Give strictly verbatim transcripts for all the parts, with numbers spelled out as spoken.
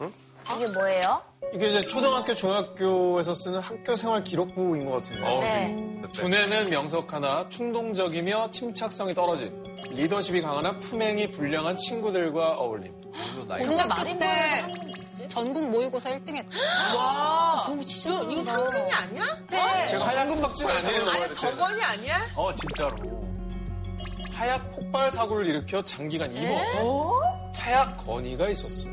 응? 이게 뭐예요? 이게 이제 초등학교, 중학교에서 쓰는 학교 생활 기록부인 것 같은데. 어, 네. 두뇌는 명석하나 충동적이며 침착성이 떨어진, 리더십이 강하나 품행이 불량한 친구들과 어울림. 우리가 말인 때 전국 모의고사 일 등 했다. 와, 오, 진짜 이거, 이거 상진이 아니야? 네. 어? 제가 하얀금 박진 아니에요. 아니, 저건이 아니야? 어, 진짜로. 타약 폭발 사고를 일으켜 장기간 입원. 어? 타약 건의가 있었어.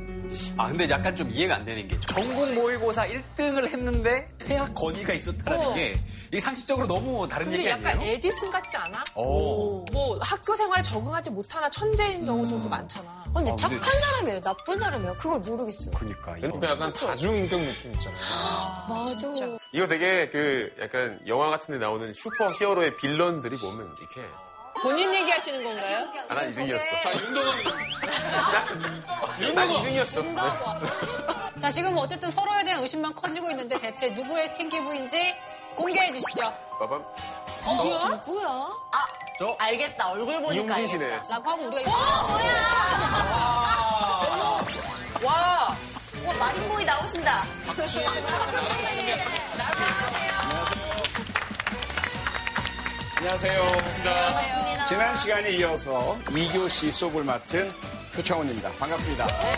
아, 근데 약간 좀 이해가 안 되는 게 전국 모의고사 일 등을 했는데 퇴학 건의가 있었다는 어. 게 이게 상식적으로 너무 다른 얘기 아니에요? 근데 약간 에디슨 같지 않아? 오. 뭐 학교 생활 적응하지 못하나 천재인 경우도 음. 많잖아. 근데 아, 착한 근데... 사람이에요, 나쁜 사람이에요. 그걸 모르겠어요. 그러니까. 근데 약간 다중인격 느낌 있잖아. 아, 맞아. 진짜. 이거 되게 그 약간 영화 같은 데 나오는 슈퍼 히어로의 빌런들이 보면 이렇게 본인 얘기하시는 건가요? 아, 난 이등이었어. 자, 윤동원. 난 이등이었어. 자, 지금 어쨌든 서로에 대한 의심만 커지고 있는데 대체 누구의 생기부인지 공개해 주시죠. 빠밤. 어, 뭐야? 누구야? 아, 저? 알겠다. 얼굴 보니까. 이용진 씨네. 라고 하고 우리가 있어. 어, 뭐야? 와. 와. 와, 마린보이 나오신다. 박지혜. 안녕하세요. 반갑습니다. 안녕하세요. 지난 시간에 이어서 이교 씨 수업을 맡은 표창원입니다. 반갑습니다. 네.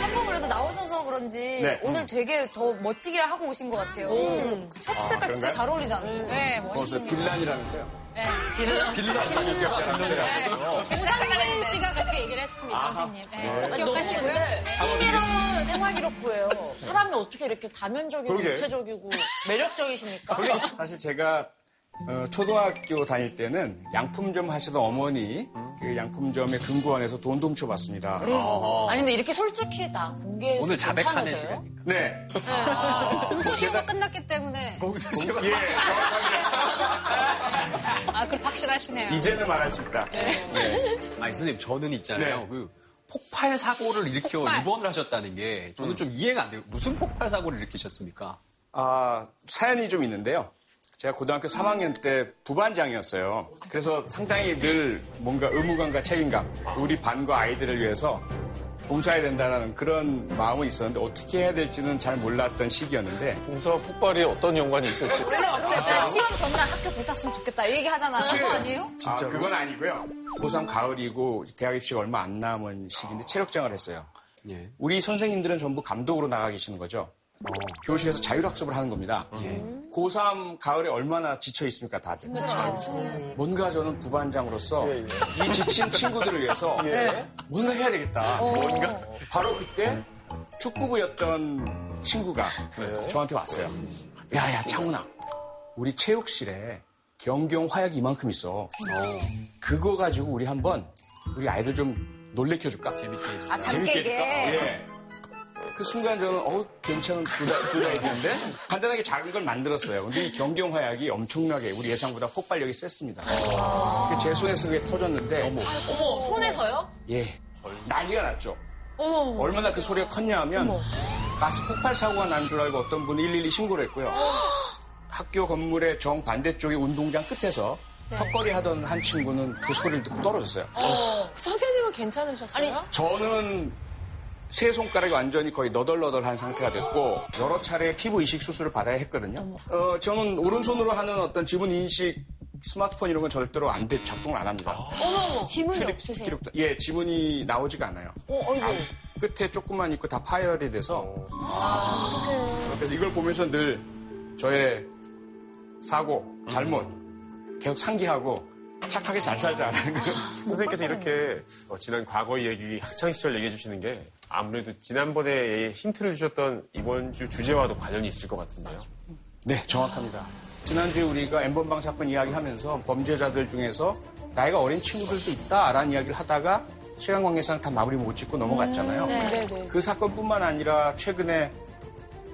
한 번 그래도 나오셔서 그런지 네. 오늘 음. 되게 더 멋지게 하고 오신 것 같아요. 음. 셔츠 색깔 아, 진짜 잘 어울리지 않나요? 음. 네, 멋있습니다. 빌란이라면서요? 네. 빌런. 빌런. 빌런. 네. 오상진 씨가 그렇게 얘기를 했습니다, 아하. 선생님. 네. 네. 기억하시고요. 신비로운 생활기록부예요. 사람이 어떻게 이렇게 다면적이고 구체적이고 매력적이십니까? 사실 제가 어, 초등학교 다닐 때는 양품점 하시던 어머니 음. 그 양품점의 금고원에서 돈 훔쳐봤습니다. 음. 아. 아니 근데 이렇게 솔직히 다 공개해서 오늘 자백하는 시간이니까. 네. 공소시효가 네. 아. 끝났기 때문에. 공소시효가 예. 아, 그럼 확실하시네요. 이제는 말할 수 있다. 네. 네. 아니 선생님 저는 있잖아요. 네. 그 폭발 사고를 일으켜 폭발. 입원을 하셨다는 게 저는 음. 좀 이해가 안 돼요. 무슨 폭발 사고를 일으키셨습니까? 아 사연이 좀 있는데요. 제가 고등학교 삼 학년 때 부반장이었어요. 그래서 상당히 늘 뭔가 의무감과 책임감, 우리 반과 아이들을 위해서 봉사해야 된다는 그런 마음은 있었는데 어떻게 해야 될지는 잘 몰랐던 시기였는데 봉사 폭발이 어떤 연관이 있었지? 진짜 시험 전날 학교 불탔으면 좋겠다 이 얘기 하잖아. 그거 아니에요? 아, 그건 아니고요. 고삼 가을이고 대학 입시가 얼마 안 남은 시기인데 체력장을 했어요. 예. 우리 선생님들은 전부 감독으로 나가 계시는 거죠. 어, 교실에서 자율학습을 하는 겁니다. 예. 고삼 가을에 얼마나 지쳐 있습니까, 다들. 음. 뭔가 저는 부반장으로서 예, 예. 이 지친 친구들을 위해서 예. 뭔가 해야 되겠다. 어. 뭔가. 바로 그때 축구부였던 친구가 예. 저한테 왔어요. 야야, 창훈아, 우리 체육실에 경경 화약이 이만큼 있어. 어. 그거 가지고 우리 한번 우리 아이들 좀 놀래켜줄까? 재밌게 해줄까? 아, 재밌게 해줄까? 그 순간 저는 어 괜찮은 부자이긴데 간단하게 작은 걸 만들었어요. 근데 이 경경 화약이 엄청나게 우리 예상보다 폭발력이 셌습니다. 아~ 제 손에서 그게 터졌는데 어머, 어머 손에서요? 예, 난리가 났죠. 어머, 얼마나 그 소리가 컸냐 하면 어머. 가스 폭발 사고가 난 줄 알고 어떤 분이 일일이 신고를 했고요. 학교 건물의 정반대쪽의 운동장 끝에서 네. 턱걸이 하던 한 친구는 그 소리를 듣고 떨어졌어요. 어. 그 선생님은 괜찮으셨어요? 아니, 저는 세 손가락이 완전히 거의 너덜너덜한 상태가 됐고 여러 차례 피부 이식 수술을 받아야 했거든요. 어, 저는 오른손으로 하는 어떤 지문 인식 스마트폰 이런 건 절대로 안 돼, 작동을 안 합니다. 어머, 지문이 출입, 없으세요? 기록도, 예, 지문이 나오지가 않아요. 어, 아이고. 아, 끝에 조금만 있고 다 파열이 돼서. 아, 어떡해. 그래서 이걸 보면서 늘 저의 사고, 잘못 음. 계속 상기하고 착하게 잘 살자라는 거. 선생님께서 이렇게 어, 지난 과거 얘기, 학창시절 얘기해 주시는 게 아무래도 지난번에 힌트를 주셨던 이번 주 주제와도 관련이 있을 것 같은데요. 네, 정확합니다. 지난주에 우리가 N번방 사건 이야기하면서 범죄자들 중에서 나이가 어린 친구들도 있다라는 이야기를 하다가 시간 관계상 다 마무리 못 짓고 넘어갔잖아요. 음, 네, 네. 그 사건뿐만 아니라 최근에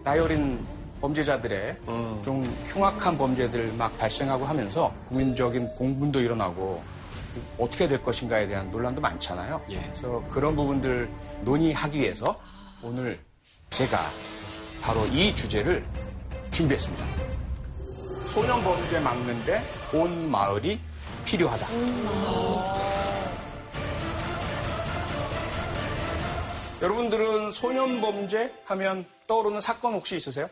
나이 어린 범죄자들의 음. 좀 흉악한 범죄들 막 발생하고 하면서 국민적인 공분도 일어나고 어떻게 될 것인가에 대한 논란도 많잖아요. 예. 그래서 그런 부분들 논의하기 위해서 오늘 제가 바로 이 주제를 준비했습니다. 소년 범죄 막는데 온 마을이 필요하다. 여러분들은 소년 범죄 하면 떠오르는 사건 혹시 있으세요?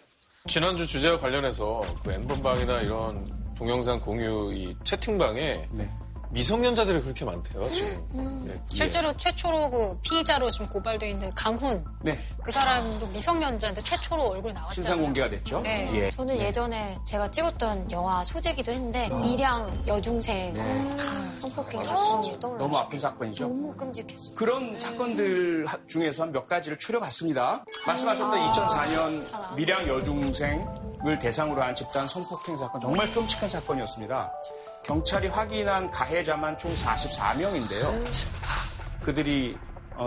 지난주 주제와 관련해서 그 N번방이나 이런 동영상 공유 이 채팅방에 네. 미성년자들이 그렇게 많대요, 지금. 음. 네. 실제로 예. 최초로 그 피의자로 지금 고발돼 있는 강훈. 네. 그 사람도 미성년자인데 최초로 얼굴 나왔잖아요. 신상 공개가 됐죠. 네. 예. 저는 네. 예전에 제가 찍었던 영화 소재기도 했는데 어. 미량 여중생 네. 아, 성폭행 사건이 떠올랐어요. 너무 아픈 사건이죠. 너무 끔찍했어요. 그런 네. 사건들 중에서 한 몇 가지를 추려봤습니다. 말씀하셨던 아. 이천사 년 미량 여중생을 대상으로 한 집단 성폭행 사건 정말 끔찍한 사건이었습니다. 경찰이 확인한 가해자만 총 사십사 명인데요. 그들이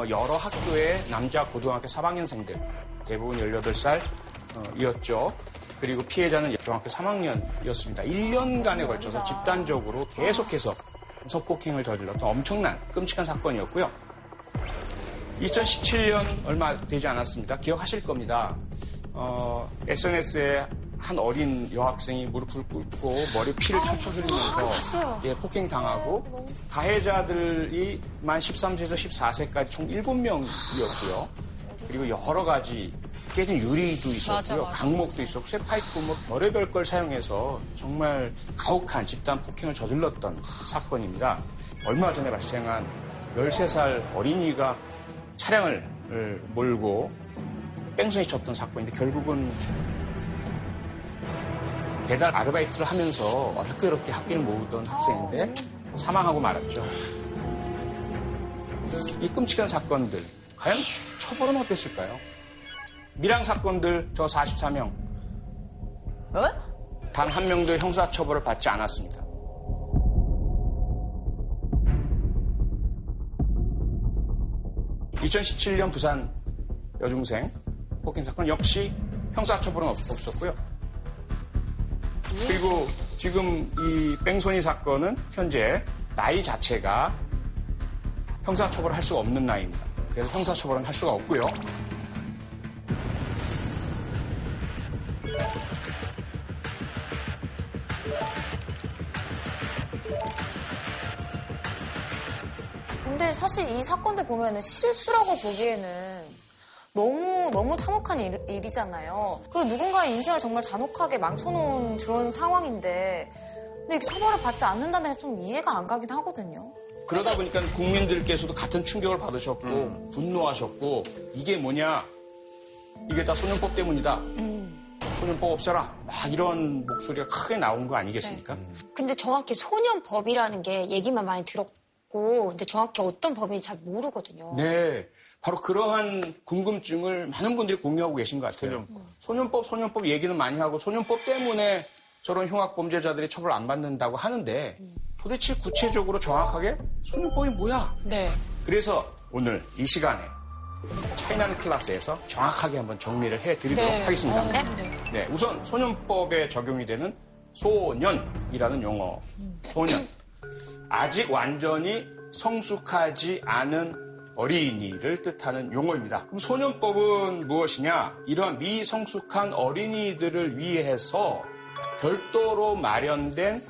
여러 학교의 남자 고등학교 삼 학년생들, 대부분 열여덟 살이었죠. 그리고 피해자는 중학교 삼 학년이었습니다. 일 년간에 걸쳐서 집단적으로 계속해서 성폭행을 저질렀던 엄청난 끔찍한 사건이었고요. 이천십칠 년 얼마 되지 않았습니다. 기억하실 겁니다. 어, 에스엔에스에 한 어린 여학생이 무릎을 꿇고 머리 피를 철철 흘리면서 예, 폭행당하고 네, 너무... 가해자들이 만 십삼 세에서 십사 세까지 총 일곱 명이었고요. 그리고 여러 가지 깨진 유리도 있었고요. 맞아, 맞아, 강목도 맞아. 있었고 쇠파이프 뭐 별의별 걸 사용해서 정말 가혹한 집단 폭행을 저질렀던 사건입니다. 얼마 전에 발생한 열세 살 어린이가 차량을 몰고 뺑소니 쳤던 사건인데 결국은 배달 아르바이트를 하면서 어렵게 어렵게 학비를 모으던 학생인데 사망하고 말았죠. 이 끔찍한 사건들, 과연 처벌은 어땠을까요? 밀항 사건들 저 사십사 명. 어? 단 한 명도 형사처벌을 받지 않았습니다. 이천십칠 년 부산 여중생 폭행 사건 역시 형사처벌은 없었고요. 그리고 지금 이 뺑소니 사건은 현재 나이 자체가 형사처벌을 할 수가 없는 나이입니다. 그래서 형사처벌은 할 수가 없고요. 근데 사실 이 사건들 보면은 실수라고 보기에는 너무 너무 참혹한 일, 일이잖아요. 그리고 누군가의 인생을 정말 잔혹하게 망쳐놓은 그런 상황인데 근데 이렇게 처벌을 받지 않는다는 게 좀 이해가 안 가긴 하거든요. 그러다 보니까 국민들께서도 같은 충격을 받으셨고 음. 분노하셨고 이게 뭐냐, 이게 다 소년법 때문이다. 음. 소년법 없애라. 막 이런 목소리가 크게 나온 거 아니겠습니까? 네. 근데 정확히 소년법이라는 게 얘기만 많이 들었고 근데 정확히 어떤 법인지 잘 모르거든요. 네. 바로 그러한 궁금증을 많은 분들이 공유하고 계신 것 같아요. 소년법. 소년법, 소년법 얘기는 많이 하고 소년법 때문에 저런 흉악범죄자들이 처벌 안 받는다고 하는데 도대체 구체적으로 정확하게 소년법이 뭐야? 네. 그래서 오늘 이 시간에 차이나는 클라스에서 정확하게 한번 정리를 해드리도록 네. 하겠습니다. 네. 네. 우선 소년법에 적용이 되는 소년이라는 용어. 소년. 아직 완전히 성숙하지 않은 어린이를 뜻하는 용어입니다. 그럼 소년법은 무엇이냐? 이러한 미성숙한 어린이들을 위해서 별도로 마련된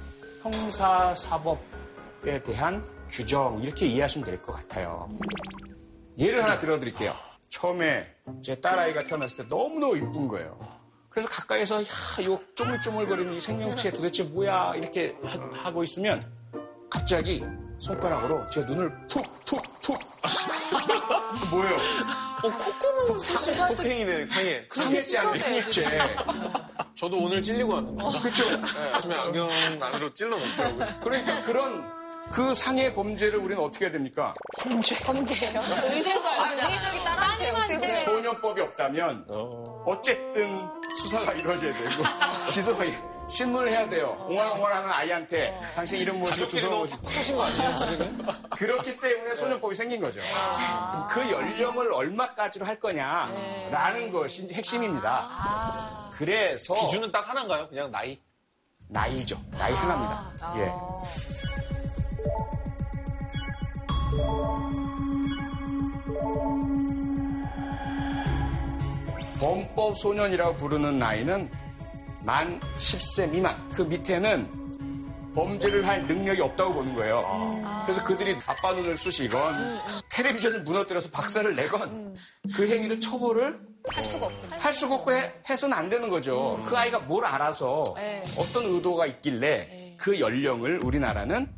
형사사법에 대한 규정, 이렇게 이해하시면 될 것 같아요. 예를 하나 들어드릴게요. 처음에 제 딸아이가 태어났을 때 너무너무 이쁜 거예요. 그래서 가까이서 야, 요 쪼물쪼물거리는 이 생명체 도대체 뭐야? 이렇게 하, 하고 있으면 갑자기 손가락으로 제 눈을 툭, 툭, 툭. 뭐예요? 어, 콧구멍 상해. 폭행이네, 상해. 상해죄 아니에요, 상해죄. 저도 오늘 찔리고 왔는데. 어. 그쵸? 네, 안경 안으로 찔러놓더라고요. 그러니까 그런 그 상해 범죄를 우리는 어떻게 해야 됩니까? 범죄. 범죄예요? 범죄가 아니죠. 따님한테. 소년법이 없다면 어. 어쨌든 수사가 이루어져야 되고 기소가 신문을 해야 돼요. 옹알옹알하는 아이한테 어. 당신 이름 모시고 주소 모시고 하신 거 아니에요, 지금? 그렇기 때문에 소년법이 생긴 거죠. 아. 그 연령을 얼마까지로 할 거냐라는 네. 것이 핵심입니다. 아. 그래서 기준은 딱 하나인가요? 그냥 나이? 나이죠. 나이 아. 하나입니다. 아. 예. 범법 소년이라고 부르는 나이는 만 십 세 미만, 그 밑에는 범죄를 할 능력이 없다고 보는 거예요. 아. 그래서 그들이 아빠 눈을 쑤시건 텔레비전을 무너뜨려서 박살을 내건 그 행위를 처벌을 할 수가 없고 할 수가 없고 해, 해서는 안 되는 거죠. 음. 그 아이가 뭘 알아서 에이. 어떤 의도가 있길래 에이. 그 연령을 우리나라는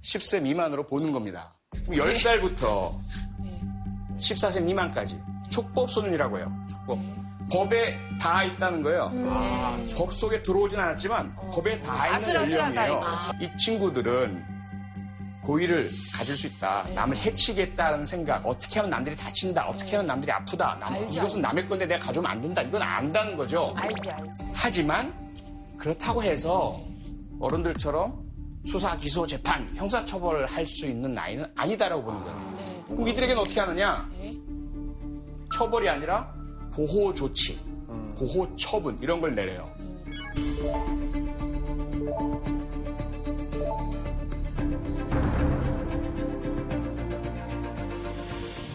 십 세 미만으로 보는 겁니다. 그럼 열 살부터 에이. 십사 세 미만까지 촉법소년이라고 해요. 촉법. 법에 다 있다는 거예요. 음. 아, 법 속에 들어오진 않았지만 어. 법에 다 있는 연령이에요. 아. 이 친구들은 고의를 가질 수 있다. 네. 남을 해치겠다는 생각. 어떻게 하면 남들이 다친다. 어떻게 하면 남들이 아프다. 남, 알지, 이것은 알지. 남의 건데 내가 가져오면 안 된다. 이건 안다는 거죠. 알지, 알지. 하지만 그렇다고 해서 어른들처럼 수사, 기소, 재판, 형사처벌을 할 수 있는 나이는 아니다라고 보는 거예요. 네. 그럼 이들에게는 어떻게 하느냐. 네. 처벌이 아니라 보호 조치, 음. 보호 처분 이런 걸 내려요.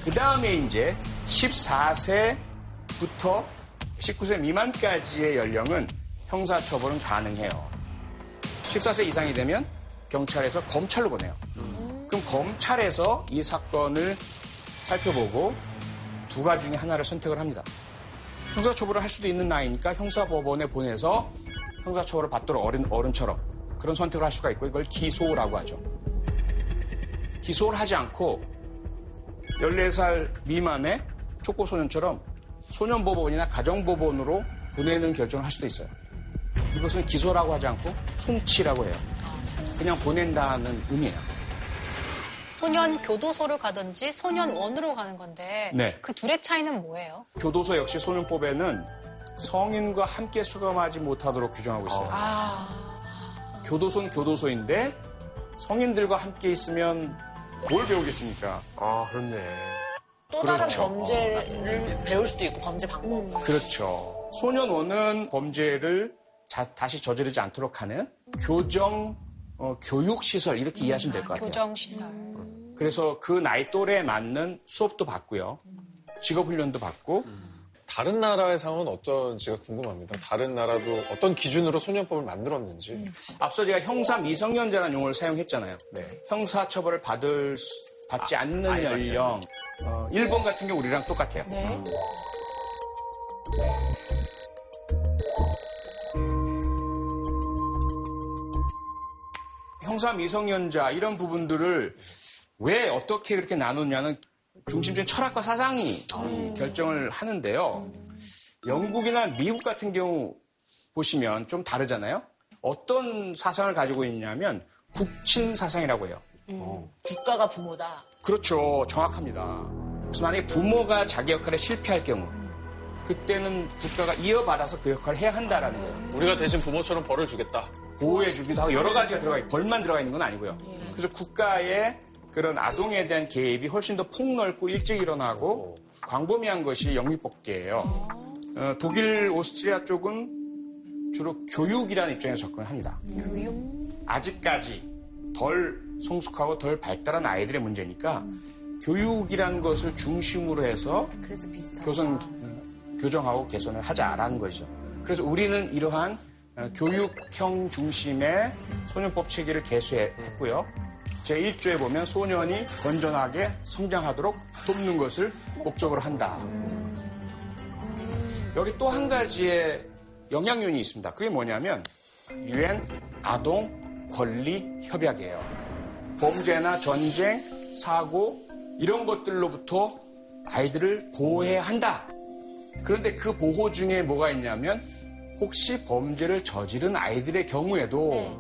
그 다음에 이제 십사 세부터 십구 세 미만까지의 연령은 형사처벌은 가능해요. 십사 세 이상이 되면 경찰에서 검찰로 보내요. 음. 그럼 검찰에서 이 사건을 살펴보고 두 가지 중에 하나를 선택을 합니다. 형사처벌을 할 수도 있는 나이니까 형사법원에 보내서 형사처벌을 받도록 어린, 어른처럼 그런 선택을 할 수가 있고 이걸 기소라고 하죠. 기소를 하지 않고 열네 살 미만의 촉법소년처럼 소년법원이나 가정법원으로 보내는 결정을 할 수도 있어요. 이것은 기소라고 하지 않고 송치라고 해요. 그냥 보낸다는 의미예요. 소년 교도소를 가든지 소년원으로 가는 건데 네. 그 둘의 차이는 뭐예요? 교도소 역시 소년법에는 성인과 함께 수감하지 못하도록 규정하고 있어요. 아... 교도소는 교도소인데 성인들과 함께 있으면 뭘 배우겠습니까? 아, 그렇네. 또 다른 그렇죠. 범죄를 어, 배울 수도 있고 범죄 방법. 음. 그렇죠. 소년원은 범죄를 자, 다시 저지르지 않도록 하는 교정, 어, 교육시설 이렇게 음, 이해하시면 될 것 같아요. 교정시설. 그래서 그 나이 또래에 맞는 수업도 받고요. 직업훈련도 받고. 음. 다른 나라의 상황은 어떤지가 궁금합니다. 다른 나라도 어떤 기준으로 소년법을 만들었는지. 음. 앞서 제가 형사 미성년자라는 용어를 사용했잖아요. 네. 형사처벌을 받을, 받지 아, 않는 아니, 연령. 어, 일본 같은 경우 우리랑 똑같아요. 네. 음. 형사 미성년자 이런 부분들을 왜 어떻게 그렇게 나누냐는 중심적인 철학과 사상이 음. 결정을 하는데요. 영국이나 미국 같은 경우 보시면 좀 다르잖아요. 어떤 사상을 가지고 있냐면 국친 사상이라고 해요. 음. 국가가 부모다. 그렇죠. 정확합니다. 그래서 만약에 부모가 자기 역할에 실패할 경우 그때는 국가가 이어받아서 그 역할을 해야 한다라는 거예요. 우리가 대신 부모처럼 벌을 주겠다. 보호해주기도 하고 여러 가지가 들어가 있고 벌만 들어가 있는 건 아니고요. 그래서 국가의 그런 아동에 대한 개입이 훨씬 더 폭넓고 일찍 일어나고 광범위한 것이 영미법계예요. 어, 독일, 오스트리아 쪽은 주로 교육이라는 입장에서 접근합니다. 교육? 아직까지 덜 성숙하고 덜 발달한 아이들의 문제니까 음. 교육이라는 것을 중심으로 해서 그래서 교선, 교정하고 개선을 하자라는 거죠. 그래서 우리는 이러한 교육형 중심의 소년법 체계를 개수했고요. 제일 조에 보면 소년이 건전하게 성장하도록 돕는 것을 목적으로 한다. 여기 또 한 가지의 영향윤이 있습니다. 그게 뭐냐면 유엔 아동 권리 협약이에요. 범죄나 전쟁, 사고 이런 것들로부터 아이들을 보호해야 한다. 그런데 그 보호 중에 뭐가 있냐면 혹시 범죄를 저지른 아이들의 경우에도 네.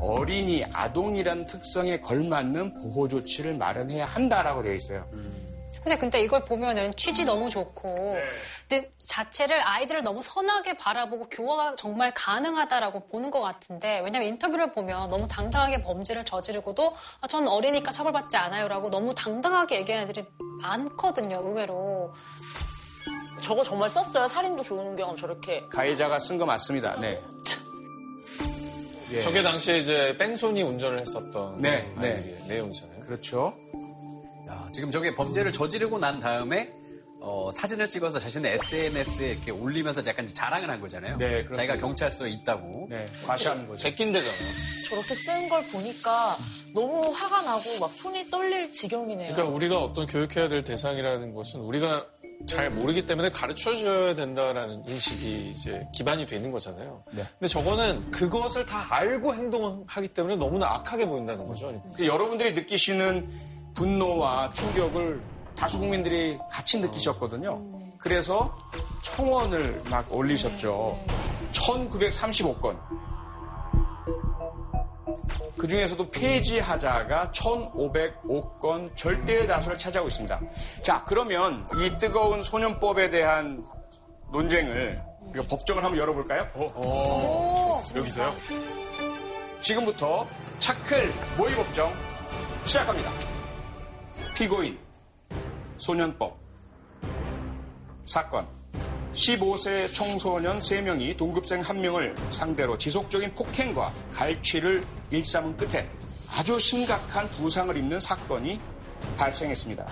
어린이, 아동이라는 특성에 걸맞는 보호 조치를 마련해야 한다라고 되어 있어요. 음. 선생님, 근데 이걸 보면은 취지 너무 좋고, 네. 근데 자체를 아이들을 너무 선하게 바라보고 교화가 정말 가능하다라고 보는 것 같은데, 왜냐면 인터뷰를 보면 너무 당당하게 범죄를 저지르고도 아, 전 어리니까 처벌받지 않아요라고 너무 당당하게 얘기하는 애들이 많거든요, 의외로. 저거 정말 썼어요? 살인도 좋은 경험 저렇게. 가해자가 쓴 거 맞습니다. 네. 예. 저게 당시에 이제 뺑소니 운전을 했었던 네, 네. 내용이잖아요. 그렇죠. 야, 지금 저게 범죄를 저지르고 난 다음에 어, 사진을 찍어서 자신의 에스엔에스에 이렇게 올리면서 약간 자랑을 한 거잖아요. 네, 자기가 경찰서에 있다고. 네, 과시하는 거죠. 제낀대잖아요. 저렇게 쓴 걸 보니까 너무 화가 나고 막 손이 떨릴 지경이네요. 그러니까 우리가 어떤 교육해야 될 대상이라는 것은 우리가 잘 모르기 때문에 가르쳐줘야 된다라는 인식이 이제 기반이 돼 있는 거잖아요. 네. 근데 저거는 그것을 다 알고 행동하기 때문에 너무나 악하게 보인다는 거죠. 여러분들이 느끼시는 분노와 충격을 다수 국민들이 같이 느끼셨거든요. 그래서 청원을 막 올리셨죠. 천구백삼십오 건. 그중에서도 폐지하자가 천오백오 건 절대의 다수를 차지하고 있습니다. 자, 그러면 이 뜨거운 소년법에 대한 논쟁을 우리가 법정을 한번 열어볼까요? 오, 오, 여기서요? 지금부터 차클 모의 법정 시작합니다. 피고인, 소년법, 사건. 십오 세 청소년 세 명이 동급생 한 명을 상대로 지속적인 폭행과 갈취를 일삼은 끝에 아주 심각한 부상을 입는 사건이 발생했습니다.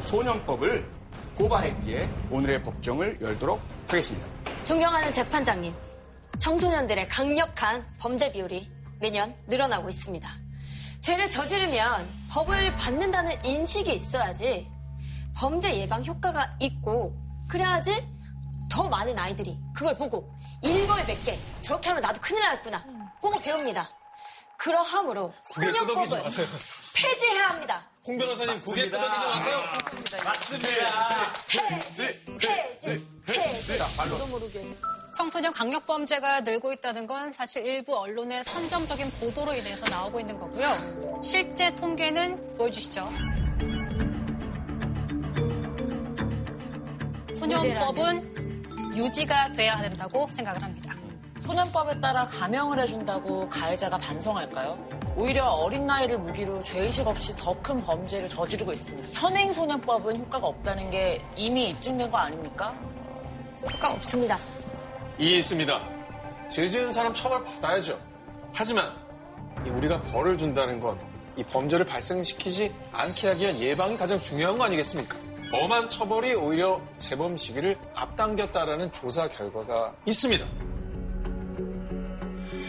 소년법을 고발했기에 오늘의 법정을 열도록 하겠습니다. 존경하는 재판장님, 청소년들의 강력한 범죄 비율이 매년 늘어나고 있습니다. 죄를 저지르면 법을 받는다는 인식이 있어야지 범죄 예방 효과가 있고, 그래야지 더 많은 아이들이 그걸 보고 일벌백계 저렇게 하면 나도 큰일 났구나 보고 배웁니다. 그러함으로 소년법을 폐지해야 합니다. 홍 변호사님 고개 끄덕이지 마세요. 맞습니다. 폐지, 폐지, 폐지. 저도 모르게. 청소년 강력범죄가 늘고 있다는 건 사실 일부 언론의 선정적인 보도로 인해서 나오고 있는 거고요. 실제 통계는 보여주시죠. 소년법은 유지가 돼야 된다고 생각을 합니다. 소년법에 따라 감형을 해준다고 가해자가 반성할까요? 오히려 어린 나이를 무기로 죄의식 없이 더 큰 범죄를 저지르고 있습니다. 현행 소년법은 효과가 없다는 게 이미 입증된 거 아닙니까? 효과 없습니다. 이해 있습니다. 죄 지은 사람 처벌 받아야죠. 하지만 우리가 벌을 준다는 건 이 범죄를 발생시키지 않게 하기 위한 예방이 가장 중요한 거 아니겠습니까? 엄한 처벌이 오히려 재범 시기를 앞당겼다라는 조사 결과가 있습니다.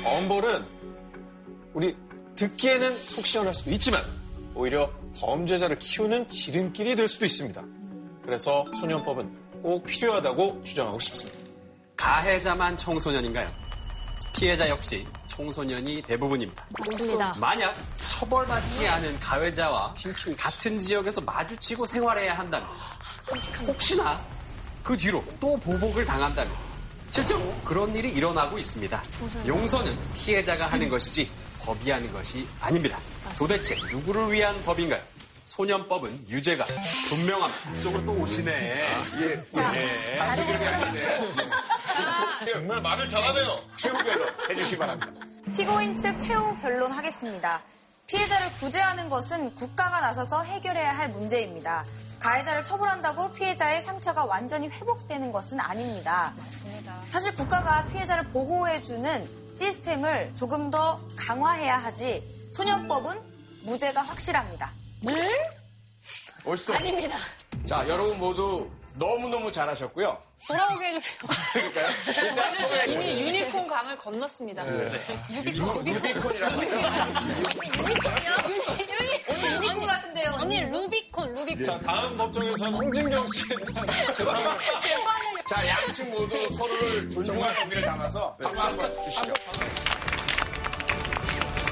엄벌은 우리 듣기에는 속 시원할 수도 있지만 오히려 범죄자를 키우는 지름길이 될 수도 있습니다. 그래서 소년법은 꼭 필요하다고 주장하고 싶습니다. 가해자만 청소년인가요? 피해자 역시 청소년이 대부분입니다. 맞습니다. 만약 처벌받지 않은 가해자와 같은 지역에서 마주치고 생활해야 한다면, 혹시나 그 뒤로 또 보복을 당한다면 실제로 그런 일이 일어나고 있습니다. 용서는 피해자가 하는 것이지 법이 하는 것이 아닙니다. 도대체 누구를 위한 법인가요? 소년법은 유죄가 분명합니다. 이쪽으로 또 오시네. 자, 다른 분 정말 말을 잘하네요. 최후 변론 해주시기 바랍니다. 피고인 측 최후 변론 하겠습니다. 피해자를 구제하는 것은 국가가 나서서 해결해야 할 문제입니다. 가해자를 처벌한다고 피해자의 상처가 완전히 회복되는 것은 아닙니다. 맞습니다. 사실 국가가 피해자를 보호해주는 시스템을 조금 더 강화해야 하지, 소년법은 무죄가 확실합니다. 네? 옳소. 아닙니다. 자, 여러분 모두 너무너무 잘하셨고요. 돌아오게 해주세요. 그러니까요. 일단 이미 유니콘 강을 건넜습니다. 네. 네. 유비콘. 유비콘이라고. 유니콘이요? 오늘 유니콘 같은데요. 언니, 루비콘, 루비콘. 자, 다음 법정에서는 홍진경 씨. 제발. 자, 양측 모두 서로를 존중할 의미를 담아서 박수 한번 주시죠.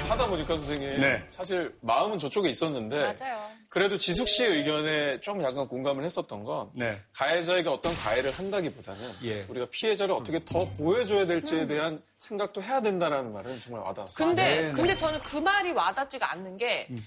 하다 보니까 선생님, 네. 사실 마음은 저쪽에 있었는데 맞아요. 그래도 지숙 씨의 의견에 좀 약간 공감을 했었던 건 네. 가해자에게 어떤 가해를 한다기보다는 예. 우리가 피해자를 어떻게 음. 더 보호해줘야 될지에 대한 음. 생각도 해야 된다는 말은 정말 와닿았어요. 근데, 네, 네. 근데 저는 그 말이 와닿지가 않는 게 음.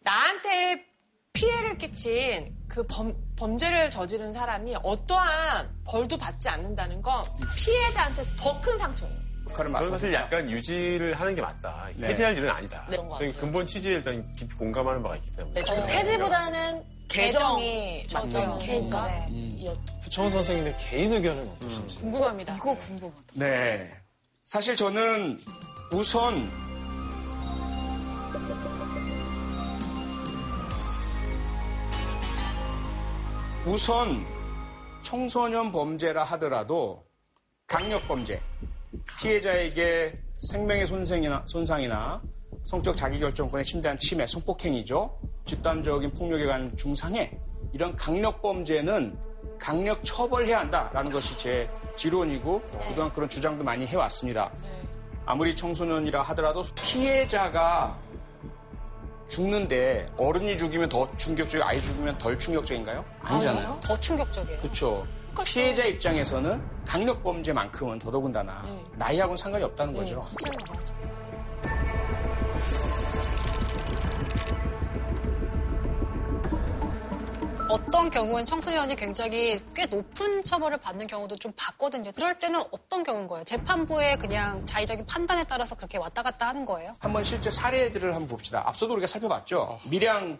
나한테 피해를 끼친 그 범, 범죄를 저지른 사람이 어떠한 벌도 받지 않는다는 건 피해자한테 더 큰 상처예요. 저는 사실 약간 유지를 하는 게 맞다. 네. 폐지할 일은 아니다. 네. 근본 취지에 일단 깊이 공감하는 바가 있기 때문에. 네, 저는 폐지보다는 개정이 맞는 개정이었죠. 부청원 선생님의 개인 의견은 어떠신지. 음. 궁금합니다. 이거 궁금하다. 네. 사실 저는 우선 우선 청소년 범죄라 하더라도 강력범죄, 피해자에게 생명의 손상이나, 손상이나 성적 자기결정권의 심대한 침해, 성폭행이죠. 집단적인 폭력에 관한 중상해, 이런 강력범죄는 강력 처벌해야 한다라는 것이 제 지론이고 그동안 그런 주장도 많이 해왔습니다. 아무리 청소년이라 하더라도 피해자가 죽는데 어른이 죽이면 더 충격적이고 아이 죽으면 덜 충격적인가요? 아니잖아요. 아니요? 더 충격적이에요. 그렇죠. 피해자 입장에서는 강력범죄만큼은 더더군다나 네. 나이하고는 상관이 없다는 네. 거죠. 어떤 경우엔 청소년이 굉장히 꽤 높은 처벌을 받는 경우도 좀 봤거든요. 그럴 때는 어떤 경우인 거예요? 재판부의 그냥 자의적인 판단에 따라서 그렇게 왔다 갔다 하는 거예요? 한번 실제 사례들을 한번 봅시다. 앞서도 우리가 살펴봤죠. 미량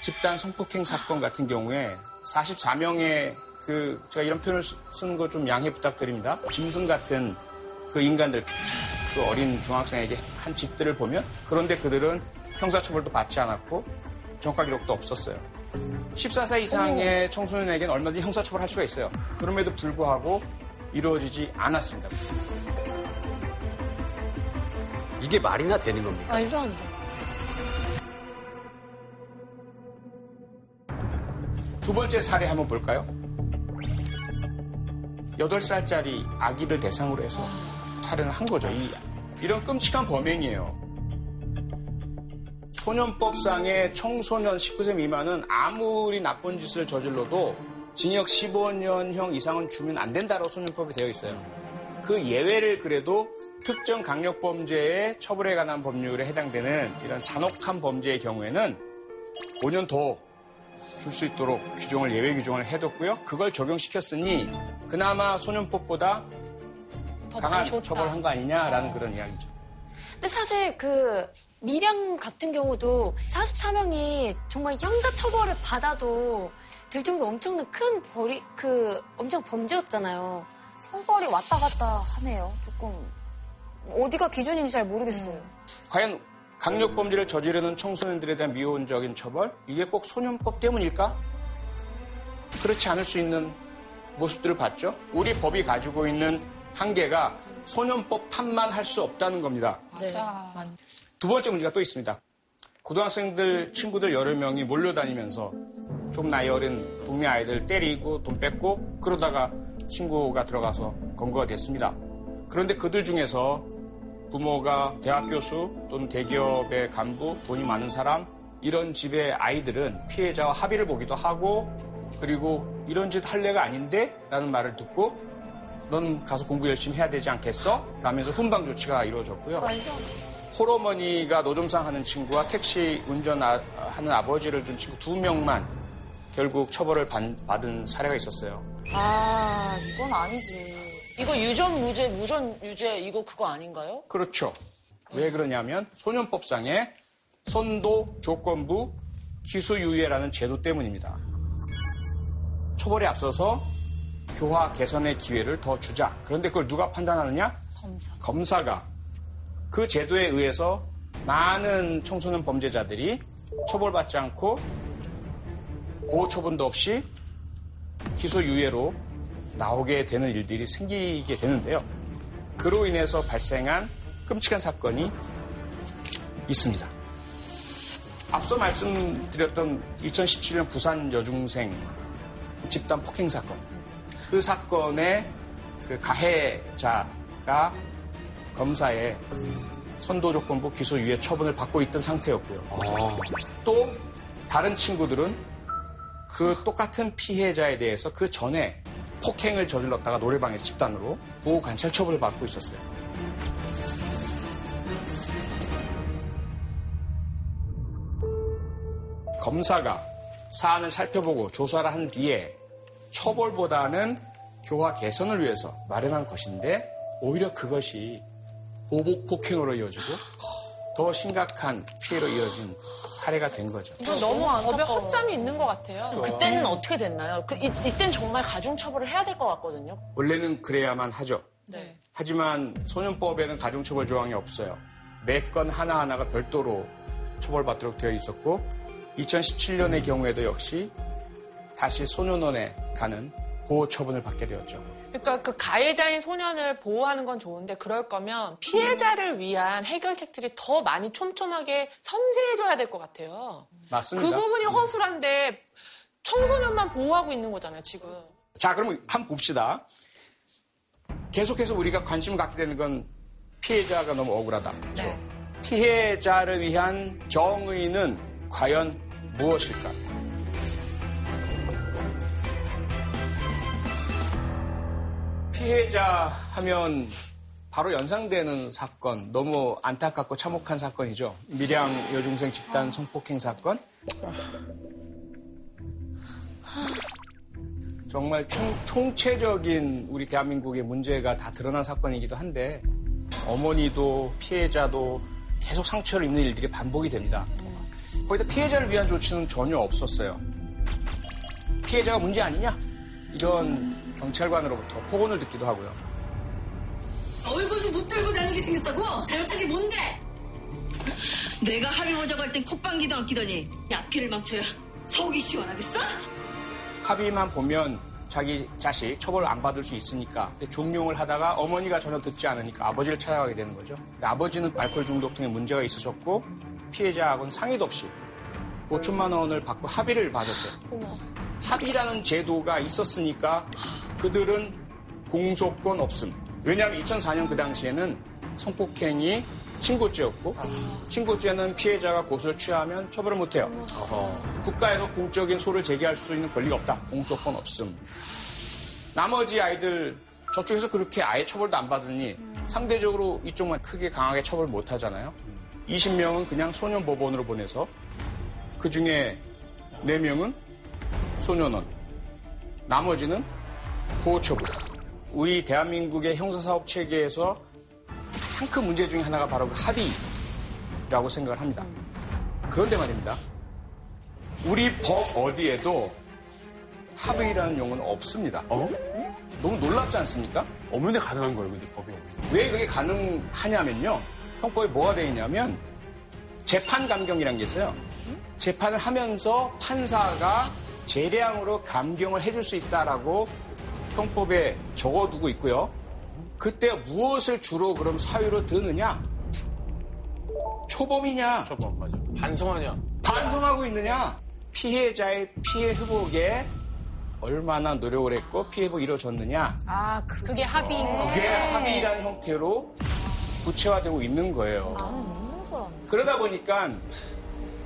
집단 성폭행 사건 같은 경우에 사십사 명의 그 제가 이런 표현을 쓰는 거 좀 양해 부탁드립니다. 짐승 같은 그 인간들, 그 어린 중학생에게 한 짓들을 보면 그런데 그들은 형사처벌도 받지 않았고 전과 기록도 없었어요. 십사 세 이상의 청소년에게는 얼마든지 형사처벌할 수가 있어요. 그럼에도 불구하고 이루어지지 않았습니다. 이게 말이나 되는 겁니까? 말도 안 돼. 두 번째 사례 한번 볼까요? 여덟 살짜리 아기를 대상으로 해서 살해를 한 거죠. 이, 이런 끔찍한 범행이에요. 소년법상의 청소년 십구 세 미만은 아무리 나쁜 짓을 저질러도 징역 십오 년형 이상은 주면 안 된다라고 소년법이 되어 있어요. 그 예외를 그래도 특정 강력범죄의 처벌에 관한 법률에 해당되는 이런 잔혹한 범죄의 경우에는 오 년 더 줄 수 있도록 규정을 예외 규정을 해뒀고요. 그걸 적용시켰으니 그나마 소년법보다 강한 처벌한 거 아니냐라는 어. 그런 이야기죠. 근데 사실 그... 미량 같은 경우도 사십사 명이 정말 형사처벌을 받아도 될 정도 엄청난 큰 벌이, 그, 엄청 범죄였잖아요. 형벌이 왔다 갔다 하네요. 조금, 어디가 기준인지 잘 모르겠어요. 음. 과연 강력범죄를 저지르는 청소년들에 대한 미온적인 처벌? 이게 꼭 소년법 때문일까? 그렇지 않을 수 있는 모습들을 봤죠. 우리 법이 가지고 있는 한계가 소년법 판만 할 수 없다는 겁니다. 맞아. 두 번째 문제가 또 있습니다. 고등학생들, 친구들 여러 명이 몰려다니면서 좀 나이 어린 동네 아이들 때리고 돈 뺏고 그러다가 친구가 들어가서 검거가 됐습니다. 그런데 그들 중에서 부모가 대학 교수 또는 대기업의 간부, 돈이 많은 사람 이런 집의 아이들은 피해자와 합의를 보기도 하고 그리고 이런 짓 할 애가 아닌데? 라는 말을 듣고 넌 가서 공부 열심히 해야 되지 않겠어? 라면서 훈방 조치가 이루어졌고요. 홀어머니가 노점상 하는 친구와 택시 운전하는 아버지를 둔 친구 두 명만 결국 처벌을 받은 사례가 있었어요. 아, 이건 아니지. 이거 유전 무죄, 무전 유죄 이거 그거 아닌가요? 그렇죠. 왜 그러냐면 소년법상의 선도, 조건부, 기수유예라는 제도 때문입니다. 처벌에 앞서서 교화 개선의 기회를 더 주자. 그런데 그걸 누가 판단하느냐? 검사. 검사가. 그 제도에 의해서 많은 청소년 범죄자들이 처벌받지 않고 보호처분도 없이 기소유예로 나오게 되는 일들이 생기게 되는데요. 그로 인해서 발생한 끔찍한 사건이 있습니다. 앞서 말씀드렸던 이천십칠 년 부산 여중생 집단 폭행 사건. 그 사건의 그 가해자가 검사의 선도조건부 기소유예 처분을 받고 있던 상태였고요. 아. 또 다른 친구들은 그 똑같은 피해자에 대해서 그 전에 폭행을 저질렀다가 노래방에서 집단으로 보호관찰 처분을 받고 있었어요. 검사가 사안을 살펴보고 조사를 한 뒤에 처벌보다는 교화 개선을 위해서 마련한 것인데 오히려 그것이 보복 폭행으로 이어지고 더 심각한 피해로 이어진 사례가 된 거죠. 이건 너무 안타까워요. 법에 허점이 있는 것 같아요. 그때는 어떻게 됐나요? 그, 이, 이때는 정말 가중처벌을 해야 될 것 같거든요. 원래는 그래야만 하죠. 네. 하지만 소년법에는 가중처벌 조항이 없어요. 매 건 하나하나가 별도로 처벌받도록 되어 있었고 이천십칠 년의 경우에도 역시 다시 소년원에 가는 보호 처분을 받게 되었죠. 그러니까 그 가해자인 소년을 보호하는 건 좋은데 그럴 거면 피해자를 위한 해결책들이 더 많이 촘촘하게 섬세해져야 될 것 같아요. 맞습니다. 그 부분이 허술한데 청소년만 보호하고 있는 거잖아요, 지금. 자, 그럼 한번 봅시다. 계속해서 우리가 관심을 갖게 되는 건 피해자가 너무 억울하다. 그렇죠? 네. 피해자를 위한 정의는 과연 무엇일까? 피해자 하면 바로 연상되는 사건, 너무 안타깝고 참혹한 사건이죠. 미량 여중생 집단 성폭행 사건. 정말 총, 총체적인 우리 대한민국의 문제가 다 드러난 사건이기도 한데 어머니도 피해자도 계속 상처를 입는 일들이 반복이 됩니다. 거기다 피해자를 위한 조치는 전혀 없었어요. 피해자가 문제 아니냐? 이런 경찰관으로부터 폭언을 듣기도 하고요. 얼굴도 못 들고 다니게 생겼다고? 잘못한 게 뭔데? 내가 합의 보자고 할 땐 콧방귀도 안 끼더니 앞길을 망쳐야 속이 시원하겠어? 합의만 보면 자기 자식 처벌을 안 받을 수 있으니까 종용을 하다가 어머니가 전혀 듣지 않으니까 아버지를 찾아가게 되는 거죠. 아버지는 알코올 중독 등의 문제가 있으셨고 피해자하고는 상의도 없이 오천만 원을 받고 합의를 받았어요. 어머. 합의라는 제도가 있었으니까 그들은 공소권 없음. 왜냐하면 이천사 년 그 당시에는 성폭행이 신고죄였고 아. 신고죄는 피해자가 고소를 취하면 처벌을 못해요. 아. 국가에서 공적인 소를 제기할 수 있는 권리가 없다. 공소권 없음. 나머지 아이들 저쪽에서 그렇게 아예 처벌도 안 받으니 상대적으로 이쪽만 크게 강하게 처벌 못하잖아요. 이십 명은 그냥 소년법원으로 보내서 그중에 네 명은 소년원, 나머지는 보호처분. 우리 대한민국의 형사사법 체계에서 한 큰 문제 중에 하나가 바로 그 합의라고 생각을 합니다. 그런데 말입니다. 우리 법 어디에도 합의라는 용어는 없습니다. 어? 너무 놀랍지 않습니까? 없는데 가능한 거예요, 근데 법이 없는데. 왜 그게 가능하냐면요. 형법에 뭐가 되어 있냐면 재판 감경이라는 게 있어요. 재판을 하면서 판사가 재량으로 감경을 해줄 수 있다라고 형법에 적어두고 있고요. 그때 무엇을 주로 그럼 사유로 드느냐? 초범이냐? 초범, 맞아. 반성하냐? 반성하고 있느냐? 피해자의 피해 회복에 얼마나 노력을 했고 피해 회복이 이루어졌느냐? 아, 그... 그게 합의인 거예요. 그게 합의라는 형태로 구체화되고 있는 거예요. 나는 없는 거라며. 그러다 보니까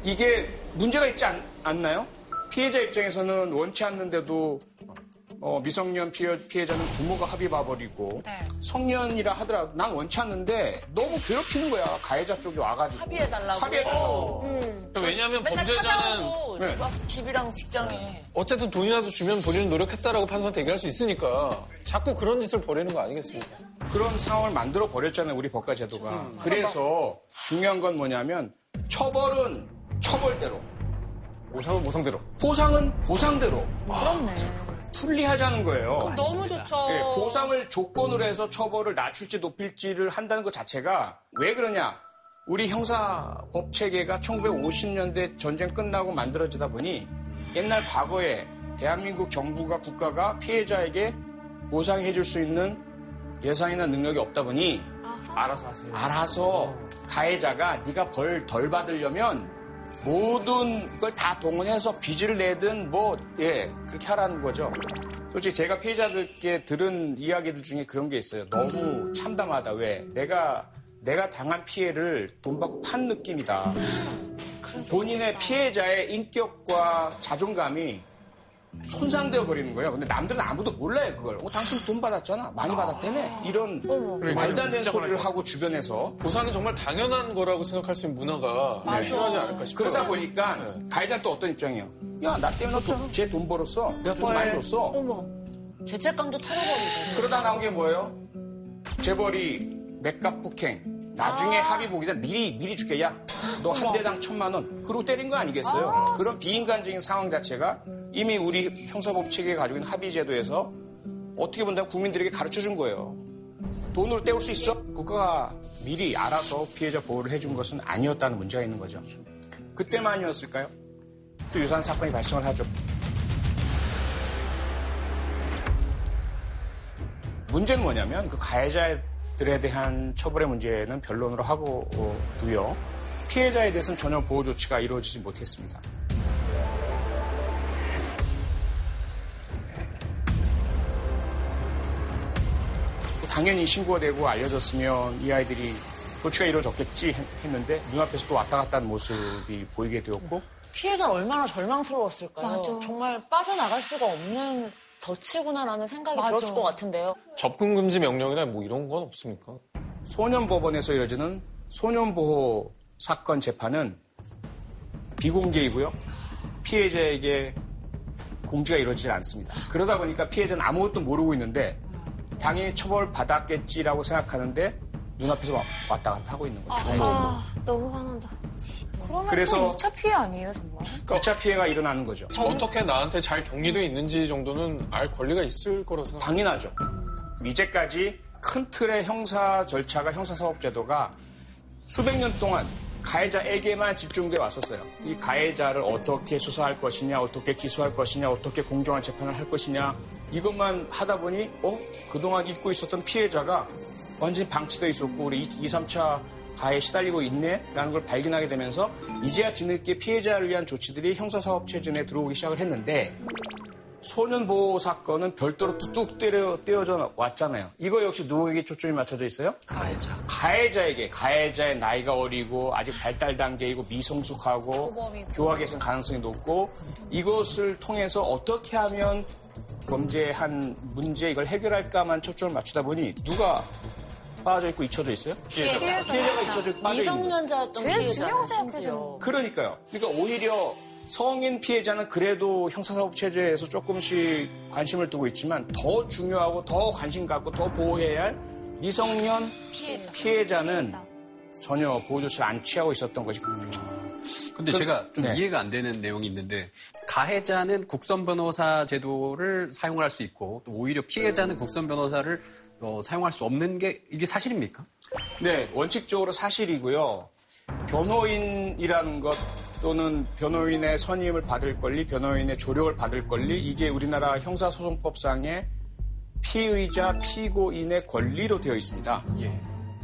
이게 문제가 있지 않, 않나요? 피해자 입장에서는 원치 않는데도 어, 미성년 피해, 피해자는 부모가 합의 봐버리고 네. 성년이라 하더라도 난 원치 않는데 너무 괴롭히는 거야. 가해자 쪽이 와가지고 합의해달라고. 합의해달라고. 음. 그러니까 왜냐하면 범죄자는 네. 집 앞, 집이랑 직장에 어쨌든 돈이라도 주면 본인은 노력했다라고 판사한테 얘기할 수 있으니까 자꾸 그런 짓을 벌이는 거 아니겠습니까? 그런 상황을 만들어 버렸잖아요. 우리 법과 제도가. 음. 그래서 중요한 건 뭐냐면 처벌은 처벌대로. 보상은 보상대로. 보상은 보상대로. 그렇네. 풀리하자는 거예요. 너무 좋죠. 네, 보상을 조건으로 해서 처벌을 낮출지 높일지를 한다는 것 자체가 왜 그러냐. 우리 형사법 체계가 천구백오십 년대 전쟁 끝나고 만들어지다 보니 옛날 과거에 대한민국 정부가 국가가 피해자에게 보상해 줄 수 있는 예산이나 능력이 없다 보니 아하. 알아서 하세요. 알아서 가해자가 네가 벌 덜 받으려면 모든 걸 다 동원해서 빚을 내든 뭐, 예, 그렇게 하라는 거죠. 솔직히 제가 피해자들께 들은 이야기들 중에 그런 게 있어요. 너무 참담하다. 왜? 내가, 내가 당한 피해를 돈 받고 판 느낌이다. 본인의 피해자의 인격과 자존감이 손상되어 버리는 거예요. 근데 남들은 아무도 몰라요, 그걸. 어, 당신 돈 받았잖아. 많이 아... 받았다며. 이런 그래, 말도 안 되는 소리를 하고 주변에서. 보상은 정말 당연한 거라고 생각할 수 있는 문화가 네. 필요하지 않을까 싶어요. 그러다 보니까 네. 가해자는 또 어떤 입장이에요? 야, 나 때문에 쟤 돈 벌었어. 내가 돈 많이 줬어. 어머, 죄책감도 털어버리고. 그러다 나온 게 뭐예요? 재벌이 맥값 폭행. 나중에 아~ 합의 보기다 미리 미리 줄게. 야, 너 한 대당 천만 원. 그러고 때린 거 아니겠어요? 아~ 그런 비인간적인 상황 자체가 이미 우리 형사법 체계가 가지고 있는 합의 제도에서 어떻게 본다면 국민들에게 가르쳐준 거예요. 돈으로 때울 수 있어? 국가가 미리 알아서 피해자 보호를 해준 것은 아니었다는 문제가 있는 거죠. 그때만이었을까요? 또 유사한 사건이 발생을 하죠. 문제는 뭐냐면 그 가해자들에 대한 처벌의 문제는 변론으로 하고 두요. 피해자에 대해서는 전혀 보호 조치가 이루어지지 못했습니다. 당연히 신고가 되고 알려졌으면 이 아이들이 조치가 이루어졌겠지 했는데 눈앞에서 또 왔다 갔다 하는 모습이 보이게 되었고. 피해자는 얼마나 절망스러웠을까요? 맞아. 정말 빠져나갈 수가 없는 덫이구나라는 생각이 맞아. 들었을 것 같은데요. 접근금지 명령이나 뭐 이런 건 없습니까? 소년법원에서 이뤄지는 소년보호 사건 재판은 비공개이고요. 피해자에게 공지가 이루어지지 않습니다. 그러다 보니까 피해자는 아무것도 모르고 있는데 당연히 처벌받았겠지라고 생각하는데 눈앞에서 왔다 갔다 하고 있는 거죠. 아, 아, 너무 화난다. 그러면 그래서 이 차 피해 아니에요, 정말? 그러니까 이 차 피해가 일어나는 거죠. 정... 어떻게 나한테 잘 격리돼 있는지 정도는 알 권리가 있을 거라고 생각합니다. 당연하죠. 이제까지 큰 틀의 형사 절차가 형사사법제도가 수백 년 동안 가해자에게만 집중돼 왔었어요. 이 가해자를 어떻게 수사할 것이냐, 어떻게 기소할 것이냐, 어떻게 공정한 재판을 할 것이냐 이것만 하다 보니 어? 그동안 잊고 있었던 피해자가 완전히 방치돼 있었고 우리 이, 삼 차 가해에 시달리고 있네라는 걸 발견하게 되면서 이제야 뒤늦게 피해자를 위한 조치들이 형사사법 체제에 들어오기 시작을 했는데 소년보호 사건은 별도로 뚝 떼려, 떼어져 왔잖아요. 이거 역시 누구에게 초점이 맞춰져 있어요? 가해자. 가해자에게. 가해자의 나이가 어리고 아직 발달 단계이고 미성숙하고 초범이고. 교화개선 가능성이 높고 이것을 통해서 어떻게 하면 범죄한 문제 이걸 해결할까만 초점을 맞추다 보니 누가 빠져 있고 잊혀져 있어요? 피해자. 피해자가, 피해자가 잊혀져 있고 빠져 있는 미성년자였던 피해자는 심지어. 그러니까요. 그러니까 오히려 성인 피해자는 그래도 형사사법체제에서 조금씩 관심을 두고 있지만 더 중요하고 더 관심 갖고 더 보호해야 할 미성년 피해자. 피해자는 전혀 보호조치를 안 취하고 있었던 것이 분명히. 근데 제가 좀 네. 이해가 안 되는 내용이 있는데 가해자는 국선변호사 제도를 사용할 수 있고 또 오히려 피해자는 국선변호사를 어, 사용할 수 없는 게 이게 사실입니까? 네, 원칙적으로 사실이고요. 변호인이라는 것 또는 변호인의 선임을 받을 권리, 변호인의 조력을 받을 권리 이게 우리나라 형사소송법상의 피의자, 피고인의 권리로 되어 있습니다. 예.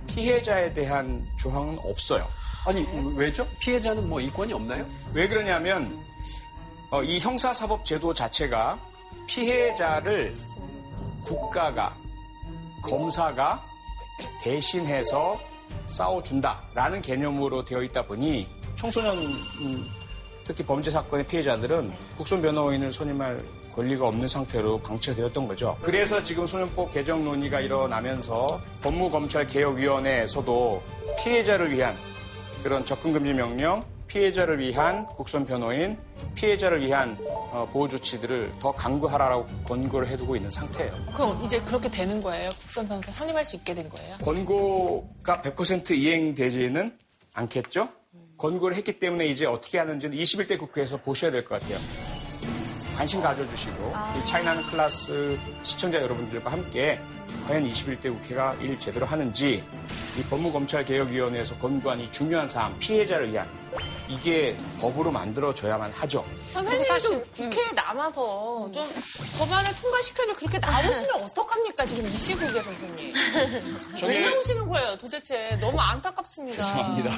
피해자에 대한 조항은 없어요. 아니, 왜죠? 피해자는 뭐 인권이 없나요? 왜 그러냐면 어, 이 형사사법제도 자체가 피해자를 국가가, 검사가 대신해서 싸워준다라는 개념으로 되어 있다 보니 청소년, 특히 범죄 사건의 피해자들은 국선 변호인을 선임할 권리가 없는 상태로 방치가 되었던 거죠. 그래서 지금 소년법 개정 논의가 일어나면서 법무검찰개혁위원회에서도 피해자를 위한 그런 접근금지 명령, 피해자를 위한 국선 변호인, 피해자를 위한 보호 조치들을 더 강구하라고 권고를 해두고 있는 상태예요. 그럼 이제 그렇게 되는 거예요? 국선 변호사 선임할 수 있게 된 거예요? 권고가 백 퍼센트 이행되지는 않겠죠? 권고를 했기 때문에 이제 어떻게 하는지는 이십일 대 국회에서 보셔야 될 것 같아요. 관심 가져주시고 아... 이 차이나는 클라스 시청자 여러분들과 함께 과연 이십일 대 국회가 일 제대로 하는지 이 법무검찰개혁위원회에서 권고한 이 중요한 사항, 피해자를 위한 이게 법으로 만들어져야만 하죠. 선생님 사실 음. 국회에 남아서 좀 법안을 통과시켜서 그렇게 나오시면 어떡합니까? 지금 이 시국에 선생님. 저는... 왜 나오시는 거예요? 도대체 너무 안타깝습니다. 죄송합니다.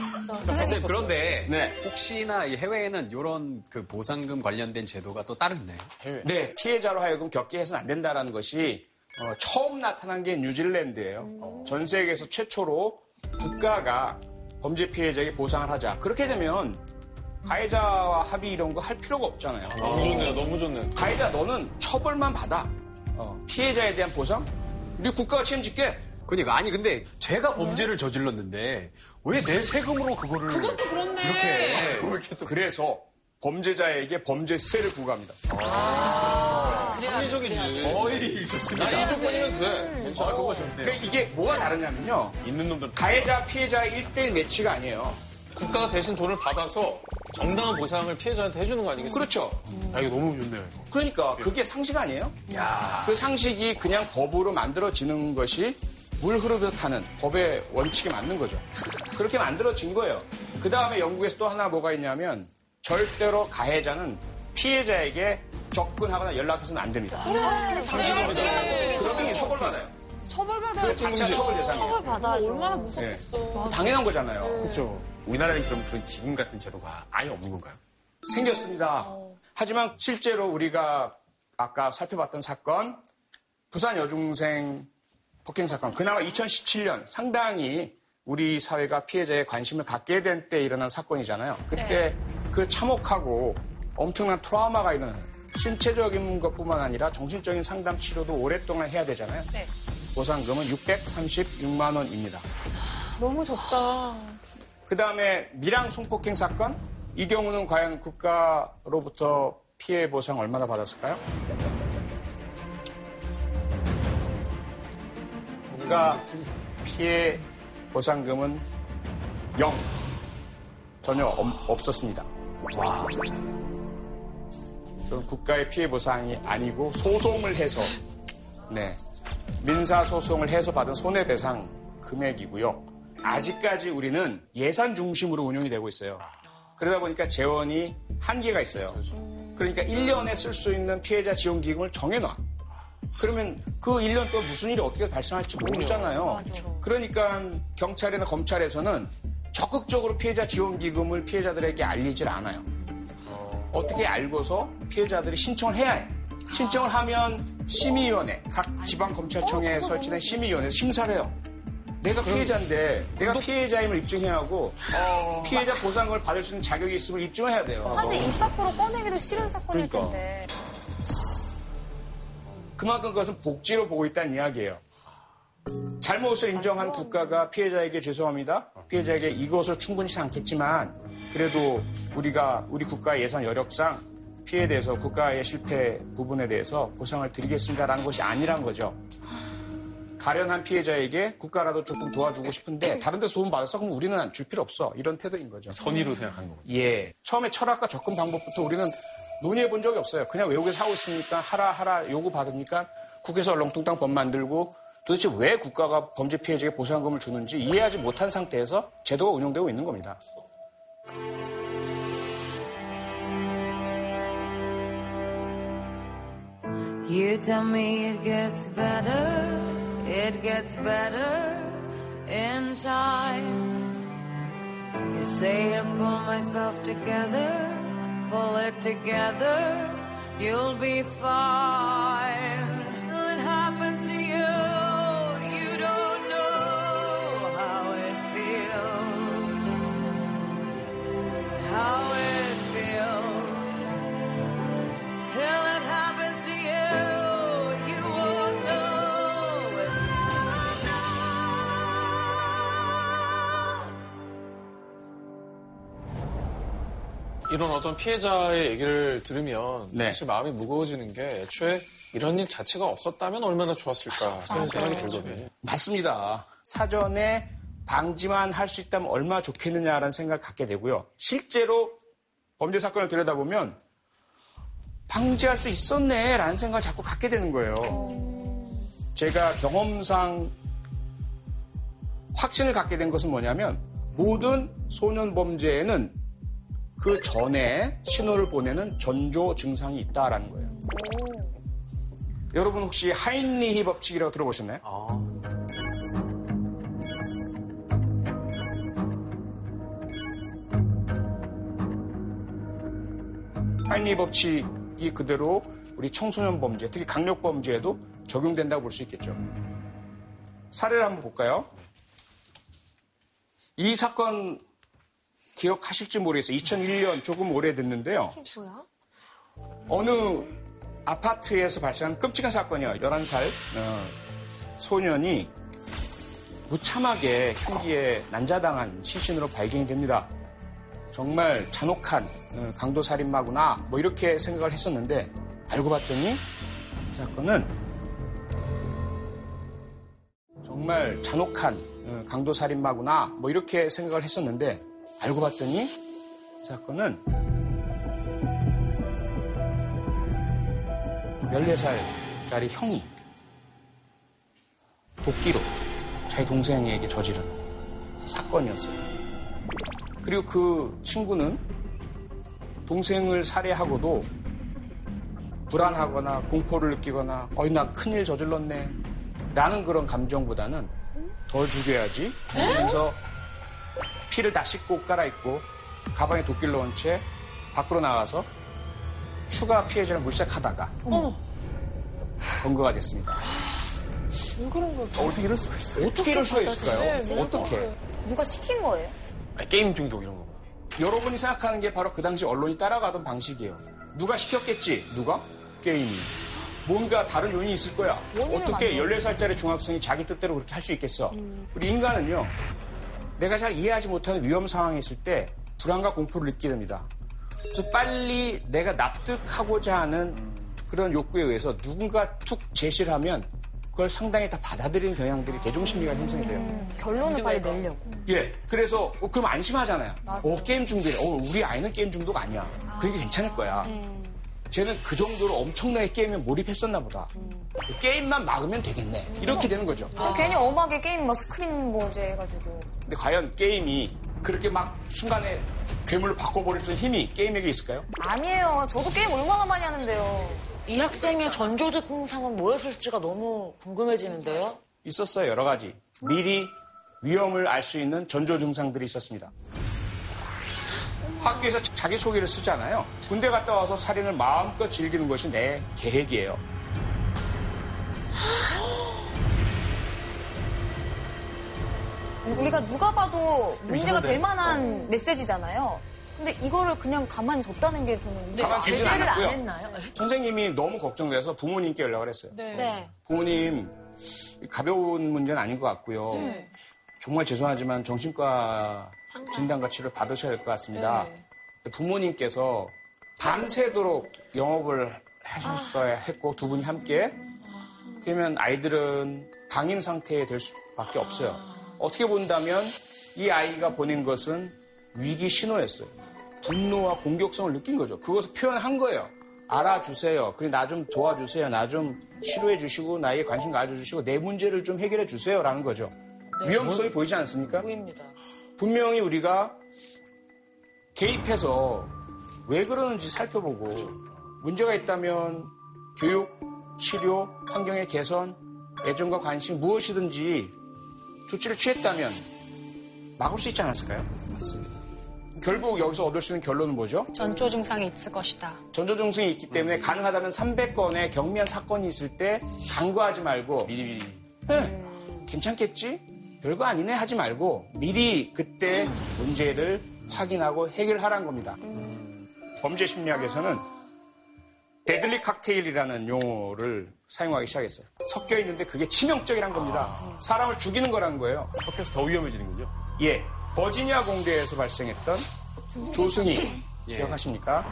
선생님 그런데 네. 혹시나 이 해외에는 이런 그 보상금 관련된 제도가 또 따로 있나요? 해외. 네. 피해자로 하여금 겪게 해서는 안 된다라는 것이 어, 처음 나타난 게 뉴질랜드예요. 음. 전 세계에서 최초로 국가가 범죄 피해자에게 보상을 하자. 그렇게 되면 가해자와 합의 이런 거 할 필요가 없잖아요. 아, 너무 좋네요. 너무 좋네요. 가해자 너는 처벌만 받아. 어, 피해자에 대한 보상? 우리 국가가 책임질게. 그러니까 아니 근데 제가 범죄를 저질렀는데 왜 내 세금으로 그거를 그것도 그렇네. 이렇게, 이렇게 또 그래서 범죄자에게 범죄세를 부과합니다. 아, 합리적이지. 어이, 좋습니다. 나 이천권이면 돼. 잘 뽑아 줬네. 이게 뭐가 다르냐면요. 있는 놈들. 가해자, 피해자의 일 대일 매치가 아니에요. 국가가 대신 돈을 받아서 정당한 보상을 피해자한테 해주는 거 아니겠어요? 그렇죠. 음. 아, 이거 너무 좋네요. 이거. 그러니까 그게 상식 아니에요? 야. 그 상식이 그냥 법으로 만들어지는 것이 물 흐르듯 하는 법의 원칙에 맞는 거죠. 그렇게 만들어진 거예요. 그 다음에 영국에서 또 하나 뭐가 있냐면 절대로 가해자는 피해자에게 접근하거나 연락해서는 안 됩니다. 그래, 상식입니다. 그러면 처벌받아요. 처벌받아야 자체가 처벌 대상이에요. 처벌받아요. 얼마나 무섭겠어. 네. 당연한 거잖아요. 네. 그렇죠. 우리나라는 그럼 그런 기금 같은 제도가 아예 없는 건가요? 생겼습니다. 어. 하지만 실제로 우리가 아까 살펴봤던 사건, 부산 여중생 폭행 사건, 그나마 이천십칠 년 상당히 우리 사회가 피해자의 관심을 갖게 된 때 일어난 사건이잖아요. 그때 네. 그 참혹하고 엄청난 트라우마가 일어나는, 신체적인 것뿐만 아니라 정신적인 상담 치료도 오랫동안 해야 되잖아요. 네. 보상금은 육백삼십육만 원입니다. 너무 적다. 그 다음에 미량 성폭행 사건, 이 경우는 과연 국가로부터 피해 보상 얼마나 받았을까요? 국가 피해 보상금은 영. 전혀 없었습니다. 와. 저는 국가의 피해 보상이 아니고 소송을 해서, 네. 민사소송을 해서 받은 손해배상 금액이고요. 아직까지 우리는 예산 중심으로 운영이 되고 있어요. 그러다 보니까 재원이 한계가 있어요. 그러니까 일 년에 쓸 수 있는 피해자 지원 기금을 정해놔. 그러면 그 일 년 동안 무슨 일이 어떻게 발생할지 모르잖아요. 그러니까 경찰이나 검찰에서는 적극적으로 피해자 지원 기금을 피해자들에게 알리질 않아요. 어떻게 알고서 피해자들이 신청을 해야 해. 신청을 하면 심의위원회, 각 지방검찰청에 설치된 심의위원회에서 심사를 해요. 내가 피해자인데, 내가 피해자임을 입증해야 하고, 어... 피해자 보상금을 받을 수 있는 자격이 있음을 입증을 해야 돼요. 사실 입 밖으로 꺼내기도 싫은 사건일 그러니까. 텐데. 그만큼 그것은 복지로 보고 있다는 이야기예요. 잘못을 인정한 국가가 피해자에게 죄송합니다. 피해자에게 이것을 충분치 않겠지만, 그래도 우리가, 우리 국가의 예산 여력상, 피해에 대해서 국가의 실패 부분에 대해서 보상을 드리겠습니다라는 것이 아니란 거죠. 가련한 피해자에게 국가라도 조금 도와주고 싶은데 다른 데서 도움 받았어? 그럼 우리는 줄 필요 없어. 이런 태도인 거죠. 선의로 생각한 거군요. 예. 처음에 철학과 접근 방법부터 우리는 논의해 본 적이 없어요. 그냥 외국에서 하고 있으니까 하라 하라 요구 받으니까 국회에서 얼렁뚱땅 법 만들고 도대체 왜 국가가 범죄 피해자에게 보상금을 주는지 이해하지 못한 상태에서 제도가 운영되고 있는 겁니다. You tell me it gets better, it gets better in time. You say I'll pull myself together, pull it together, you'll be fine. It happens to you, you don't know how it feels, how it feels, till it happens to you. 이런 어떤 피해자의 얘기를 들으면 네. 사실 마음이 무거워지는 게 애초에 이런 일 자체가 없었다면 얼마나 좋았을까 맞아, 생각이 들거든요. 맞습니다. 사전에 방지만 할 수 있다면 얼마나 좋겠느냐라는 생각을 갖게 되고요. 실제로 범죄 사건을 들여다보면 방지할 수 있었네라는 생각을 자꾸 갖게 되는 거예요. 제가 경험상 확신을 갖게 된 것은 뭐냐면 모든 소년 범죄에는 그 전에 신호를 보내는 전조 증상이 있다라는 거예요. 여러분 혹시 하인리히 법칙이라고 들어보셨나요? 아. 하인리히 법칙이 그대로 우리 청소년 범죄, 특히 강력 범죄에도 적용된다고 볼 수 있겠죠. 사례를 한번 볼까요? 이 사건 기억하실지 모르겠어요. 이천일 년 조금 오래됐는데요. 뭐야? 어느 아파트에서 발생한 끔찍한 사건이에요. 열한 살 어, 소년이 무참하게 흉기에 난자당한 시신으로 발견이 됩니다. 정말 잔혹한 어, 강도살인마구나 뭐 이렇게 생각을 했었는데 알고 봤더니 이 사건은 정말 잔혹한 어, 강도살인마구나 뭐 이렇게 생각을 했었는데 알고 봤더니 이 사건은 열네 살짜리 형이 도끼로 자기 동생에게 저지른 사건이었어요. 그리고 그 친구는 동생을 살해하고도 불안하거나 공포를 느끼거나 어이 나 큰일 저질렀네 라는 그런 감정보다는 더 죽여야지 그래서 피를 다 씻고 깔아입고 가방에 도끼를 넣은 채 밖으로 나가서 추가 피해자를 물색하다가 어머. 검거가 됐습니다. 왜 그런 걸까? 어떻게 이럴 수가 있어요? 어떻게 이럴 수가 있을까요? 네, 어떻게? 누가 시킨 거예요? 아니, 게임 중독 이런 거. 여러분이 생각하는 게 바로 그 당시 언론이 따라가던 방식이에요. 누가 시켰겠지? 누가? 게임이. 뭔가 다른 요인이 있을 거야. 어떻게 열네 살짜리 중학생이 자기 뜻대로 그렇게 할 수 있겠어? 음. 우리 인간은요. 내가 잘 이해하지 못하는 위험 상황에 있을 때 불안과 공포를 느끼게 됩니다. 그래서 빨리 내가 납득하고자 하는 그런 욕구에 의해서 누군가 툭 제시를 하면 그걸 상당히 다 받아들이는 경향들이 대중심리가 형성이 돼요. 음, 결론을 빨리 내려고. 예, 그래서 어, 그럼 안심하잖아요. 맞아. 어, 게임 중독이래. 어, 우리 아이는 게임 중독 아니야. 아. 그게 괜찮을 거야. 음. 쟤는 그 정도로 엄청나게 게임에 몰입했었나 보다. 음. 게임만 막으면 되겠네. 음. 이렇게 되는 거죠. 아. 괜히 엄하게 게임 뭐 스크린 뭐제 해가지고. 근데 과연 게임이 그렇게 막 순간에 괴물로 바꿔버릴 수 있는 힘이 게임에게 있을까요? 아니에요. 저도 게임 얼마나 많이 하는데요. 이 학생의 전조 증상은 뭐였을지가 너무 궁금해지는데요. 있었어요, 여러 가지. 미리 위험을 알 수 있는 전조 증상들이 있었습니다. 학교에서 자기소개를 쓰잖아요. 군대 갔다 와서 살인을 마음껏 즐기는 것이 내 계획이에요. 우리가 누가 봐도 문제가 될 만한 메시지잖아요. 근데 이거를 그냥 가만히 뒀다는 게 저는... 가만히 두진 않았고요. 안 했나요? 선생님이 너무 걱정돼서 부모님께 연락을 했어요. 네. 네. 부모님, 가벼운 문제는 아닌 것 같고요. 네. 정말 죄송하지만 정신과 진단과 치료를 받으셔야 될 것 같습니다. 네. 부모님께서 밤새도록 영업을 하셨어야 했고 두 분이 함께. 그러면 아이들은 방임 상태에 될 수밖에 없어요. 어떻게 본다면 이 아이가 보낸 것은 위기 신호였어요. 분노와 공격성을 느낀 거죠. 그것을 표현한 거예요. 알아주세요. 그리고 나 좀 도와주세요. 나 좀 치료해 주시고 나에게 관심 가져주시고 내 문제를 좀 해결해 주세요. 라는 거죠. 네, 위험성이 보이지 않습니까? 보입니다. 분명히 우리가 개입해서 왜 그러는지 살펴보고 그렇죠. 문제가 있다면 교육, 치료, 환경의 개선, 애정과 관심 무엇이든지 조치를 취했다면 막을 수 있지 않았을까요? 맞습니다. 결국 여기서 얻을 수 있는 결론은 뭐죠? 전조 증상이 있을 것이다. 전조 증상이 있기 때문에 가능하다면 삼백 건의 경미한 사건이 있을 때 간과하지 말고 미리 미리 괜찮겠지? 별거 아니네 하지 말고 미리 그때 문제를 확인하고 해결하라는 겁니다. 음. 범죄 심리학에서는 데들리 칵테일이라는 용어를 사용하기 시작했어요. 섞여 있는데 그게 치명적이란 겁니다. 사람을 죽이는 거라는 거예요. 섞여서 더 위험해지는군요. 예. 버지니아 공대에서 발생했던 조승희, 예. 기억하십니까?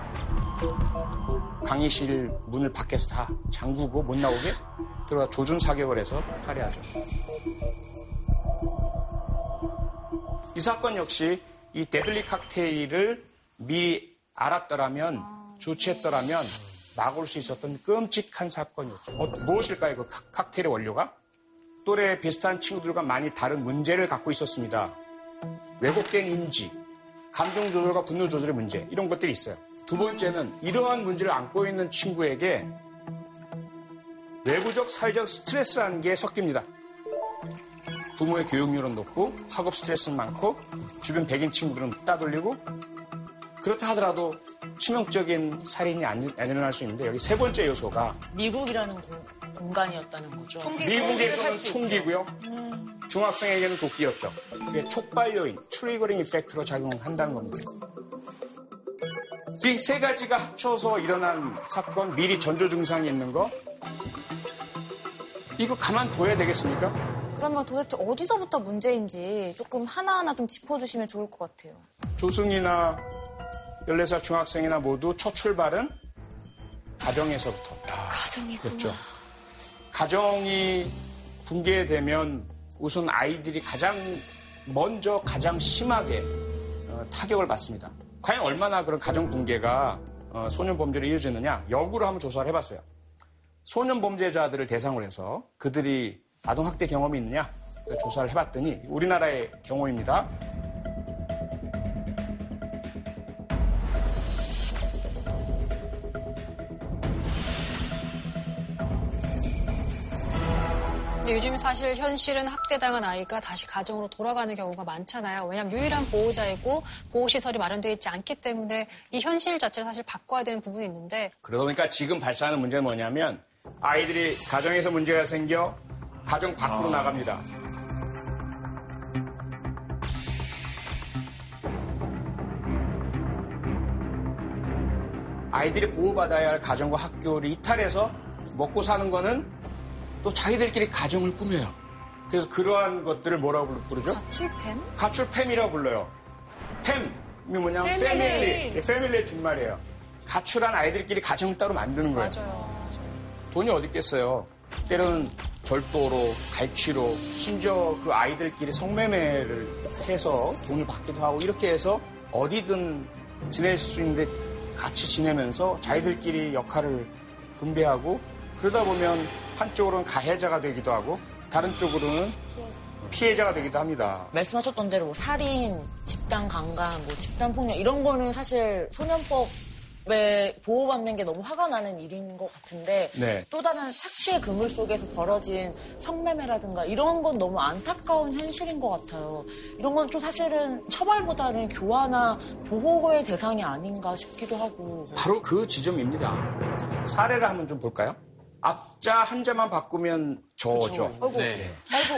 강의실 문을 밖에서 다 잠그고 못 나오게 들어가 조준 사격을 해서 살해하죠. 이 사건 역시 이 데들리 칵테일을 미리 알았더라면, 조치했더라면 막을 수 있었던 끔찍한 사건이었죠. 어, 무엇일까요, 그 칵테일의 원료가? 또래 비슷한 친구들과 많이 다른 문제를 갖고 있었습니다. 왜곡된 인지, 감정 조절과 분노 조절의 문제 이런 것들이 있어요. 두 번째는 이러한 문제를 안고 있는 친구에게 외부적 사회적 스트레스라는 게 섞입니다. 부모의 교육률은 높고 학업 스트레스는 많고 주변 백인 친구들은 따돌리고 그렇다 하더라도 치명적인 살인이 안 일어날 수 있는데 여기 세 번째 요소가 미국이라는 고, 공간이었다는 거죠. 총기, 미국에서는 총기고요. 음. 중학생에게는 도끼였죠. 그게 촉발 요인, 트리거링 이펙트로 작용한다는 겁니다. 이 세 가지가 합쳐서 일어난 사건, 미리 전조 증상이 있는 거 이거 가만 둬야 되겠습니까? 그러면 도대체 어디서부터 문제인지 조금 하나하나 좀 짚어주시면 좋을 것 같아요. 조승이나 열네 살 중학생이나 모두 첫 출발은 가정에서부터. 가정이구나. 가정이 붕괴되면 우선 아이들이 가장 먼저 가장 심하게 어, 타격을 받습니다. 과연 얼마나 그런 가정 붕괴가 어, 소년 범죄로 이어지느냐 역으로 한번 조사를 해봤어요. 소년 범죄자들을 대상으로 해서 그들이 아동 학대 경험이 있느냐 조사를 해봤더니 우리나라의 경우입니다. 근데 요즘 사실 현실은 학대당한 아이가 다시 가정으로 돌아가는 경우가 많잖아요. 왜냐하면 유일한 보호자이고 보호시설이 마련되어 있지 않기 때문에 이 현실 자체를 사실 바꿔야 되는 부분이 있는데. 그러다 보니까 지금 발생하는 문제는 뭐냐면 아이들이 가정에서 문제가 생겨 가정 밖으로 아... 나갑니다. 아이들이 보호받아야 할 가정과 학교를 이탈해서 먹고 사는 거는 또 자기들끼리 가정을 꾸며요. 그래서 그러한 것들을 뭐라고 부르죠? 가출팸? 가출팸이라고 불러요. 팸이 뭐냐면 패밀리. 패밀리의 준말이에요. 가출한 아이들끼리 가정을 따로 만드는 거예요. 맞아요. 돈이 어디 있겠어요. 때로는 절도로, 갈취로, 심지어 그 아이들끼리 성매매를 해서 돈을 받기도 하고 이렇게 해서 어디든 지낼 수 있는데 같이 지내면서 자기들끼리 역할을 분배하고 그러다 보면 한쪽으로는 가해자가 되기도 하고 다른 쪽으로는 피해자. 피해자가 되기도 합니다. 말씀하셨던 대로 뭐 살인, 집단 강간, 뭐 집단 폭력 이런 거는 사실 소년법에 보호받는 게 너무 화가 나는 일인 것 같은데 네. 또 다른 착취의 그물 속에서 벌어진 성매매라든가 이런 건 너무 안타까운 현실인 것 같아요. 이런 건 좀 사실은 처벌보다는 교화나 보호의 대상이 아닌가 싶기도 하고. 바로 그 지점입니다. 사례를 한번 좀 볼까요? 앞자 한자만 바꾸면 저죠. 아이고. 네. 아이고.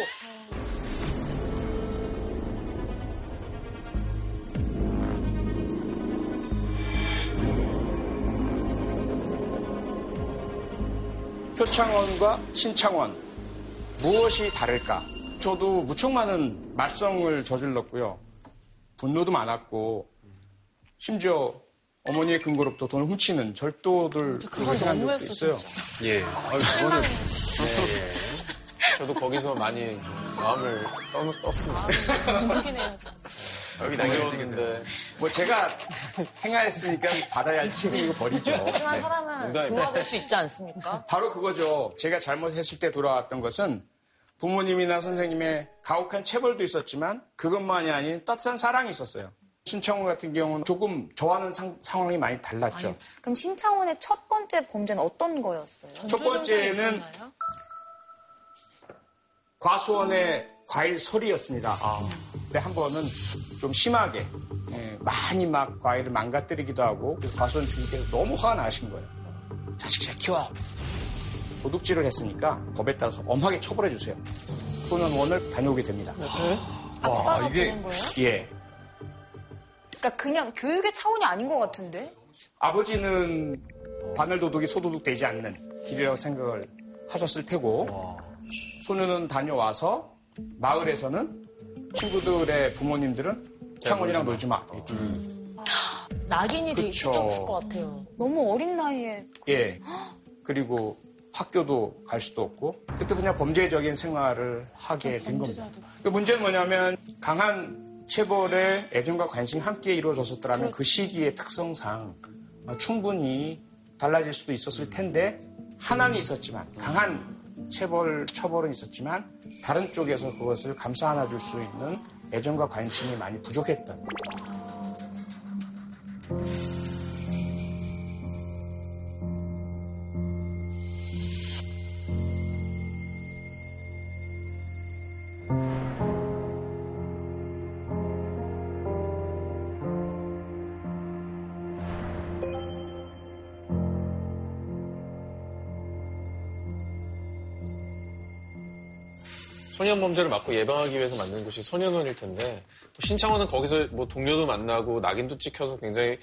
표창원과 신창원 무엇이 다를까? 저도 무척 많은 말썽을 저질렀고요. 분노도 많았고 심지어 어머니의 근거로부터 돈을 훔치는 절도들 그걸 생각한 적도 있어요. 진짜. 예. 아유, 저는, 예, 예. 저도 거기서 많이 마음을 떠, 떴습니다. 여기 남겨놓는데. 뭐 제가 행하였으니까 받아야 할 책임이고 버리죠. 하지만 사람은 돌아갈 수 있지 않습니까? 바로 그거죠. 제가 잘못했을 때 돌아왔던 것은 부모님이나 선생님의 가혹한 체벌도 있었지만 그것만이 아닌 따뜻한 사랑이 있었어요. 신창원 같은 경우는 조금 저와는 상, 상황이 많이 달랐죠. 아니, 그럼 신창원의 첫 번째 범죄는 어떤 거였어요? 첫 번째는 과수원의 음. 과일 서리였습니다. 아. 근데 한 번은 좀 심하게 예, 많이 막 과일을 망가뜨리기도 하고 과수원 주인께서 너무 화가 나신 거예요. 자식 잘 키워. 도둑질을 했으니까 법에 따라서 엄하게 처벌해 주세요. 소년원을 다녀오게 됩니다. 네. 아빠가 와, 이게... 보낸 거예요? 예. 그러니까 그냥 교육의 차원이 아닌 것 같은데? 아버지는 바늘도둑이 소도둑 되지 않는 길이라고 생각을 하셨을 테고 와. 소녀는 다녀와서 마을에서는 친구들의 부모님들은 창원이랑 놀지 마. 음. 아, 낙인이 되게 시켰을 것 같아요. 너무 어린 나이에. 예. 그리고 학교도 갈 수도 없고 그때 그냥 범죄적인 생활을 하게 된 겁니다. 그 문제는 뭐냐면 강한 체벌에 애정과 관심이 함께 이루어졌었더라면 그 시기의 특성상 충분히 달라질 수도 있었을 텐데 하나는 있었지만 강한 체벌, 처벌은 있었지만 다른 쪽에서 그것을 감싸 안아줄 수 있는 애정과 관심이 많이 부족했던 소년 범죄를 막고 예방하기 위해서 만든 곳이 소년원일 텐데 신창원은 거기서 뭐 동료도 만나고 낙인도 찍혀서 굉장히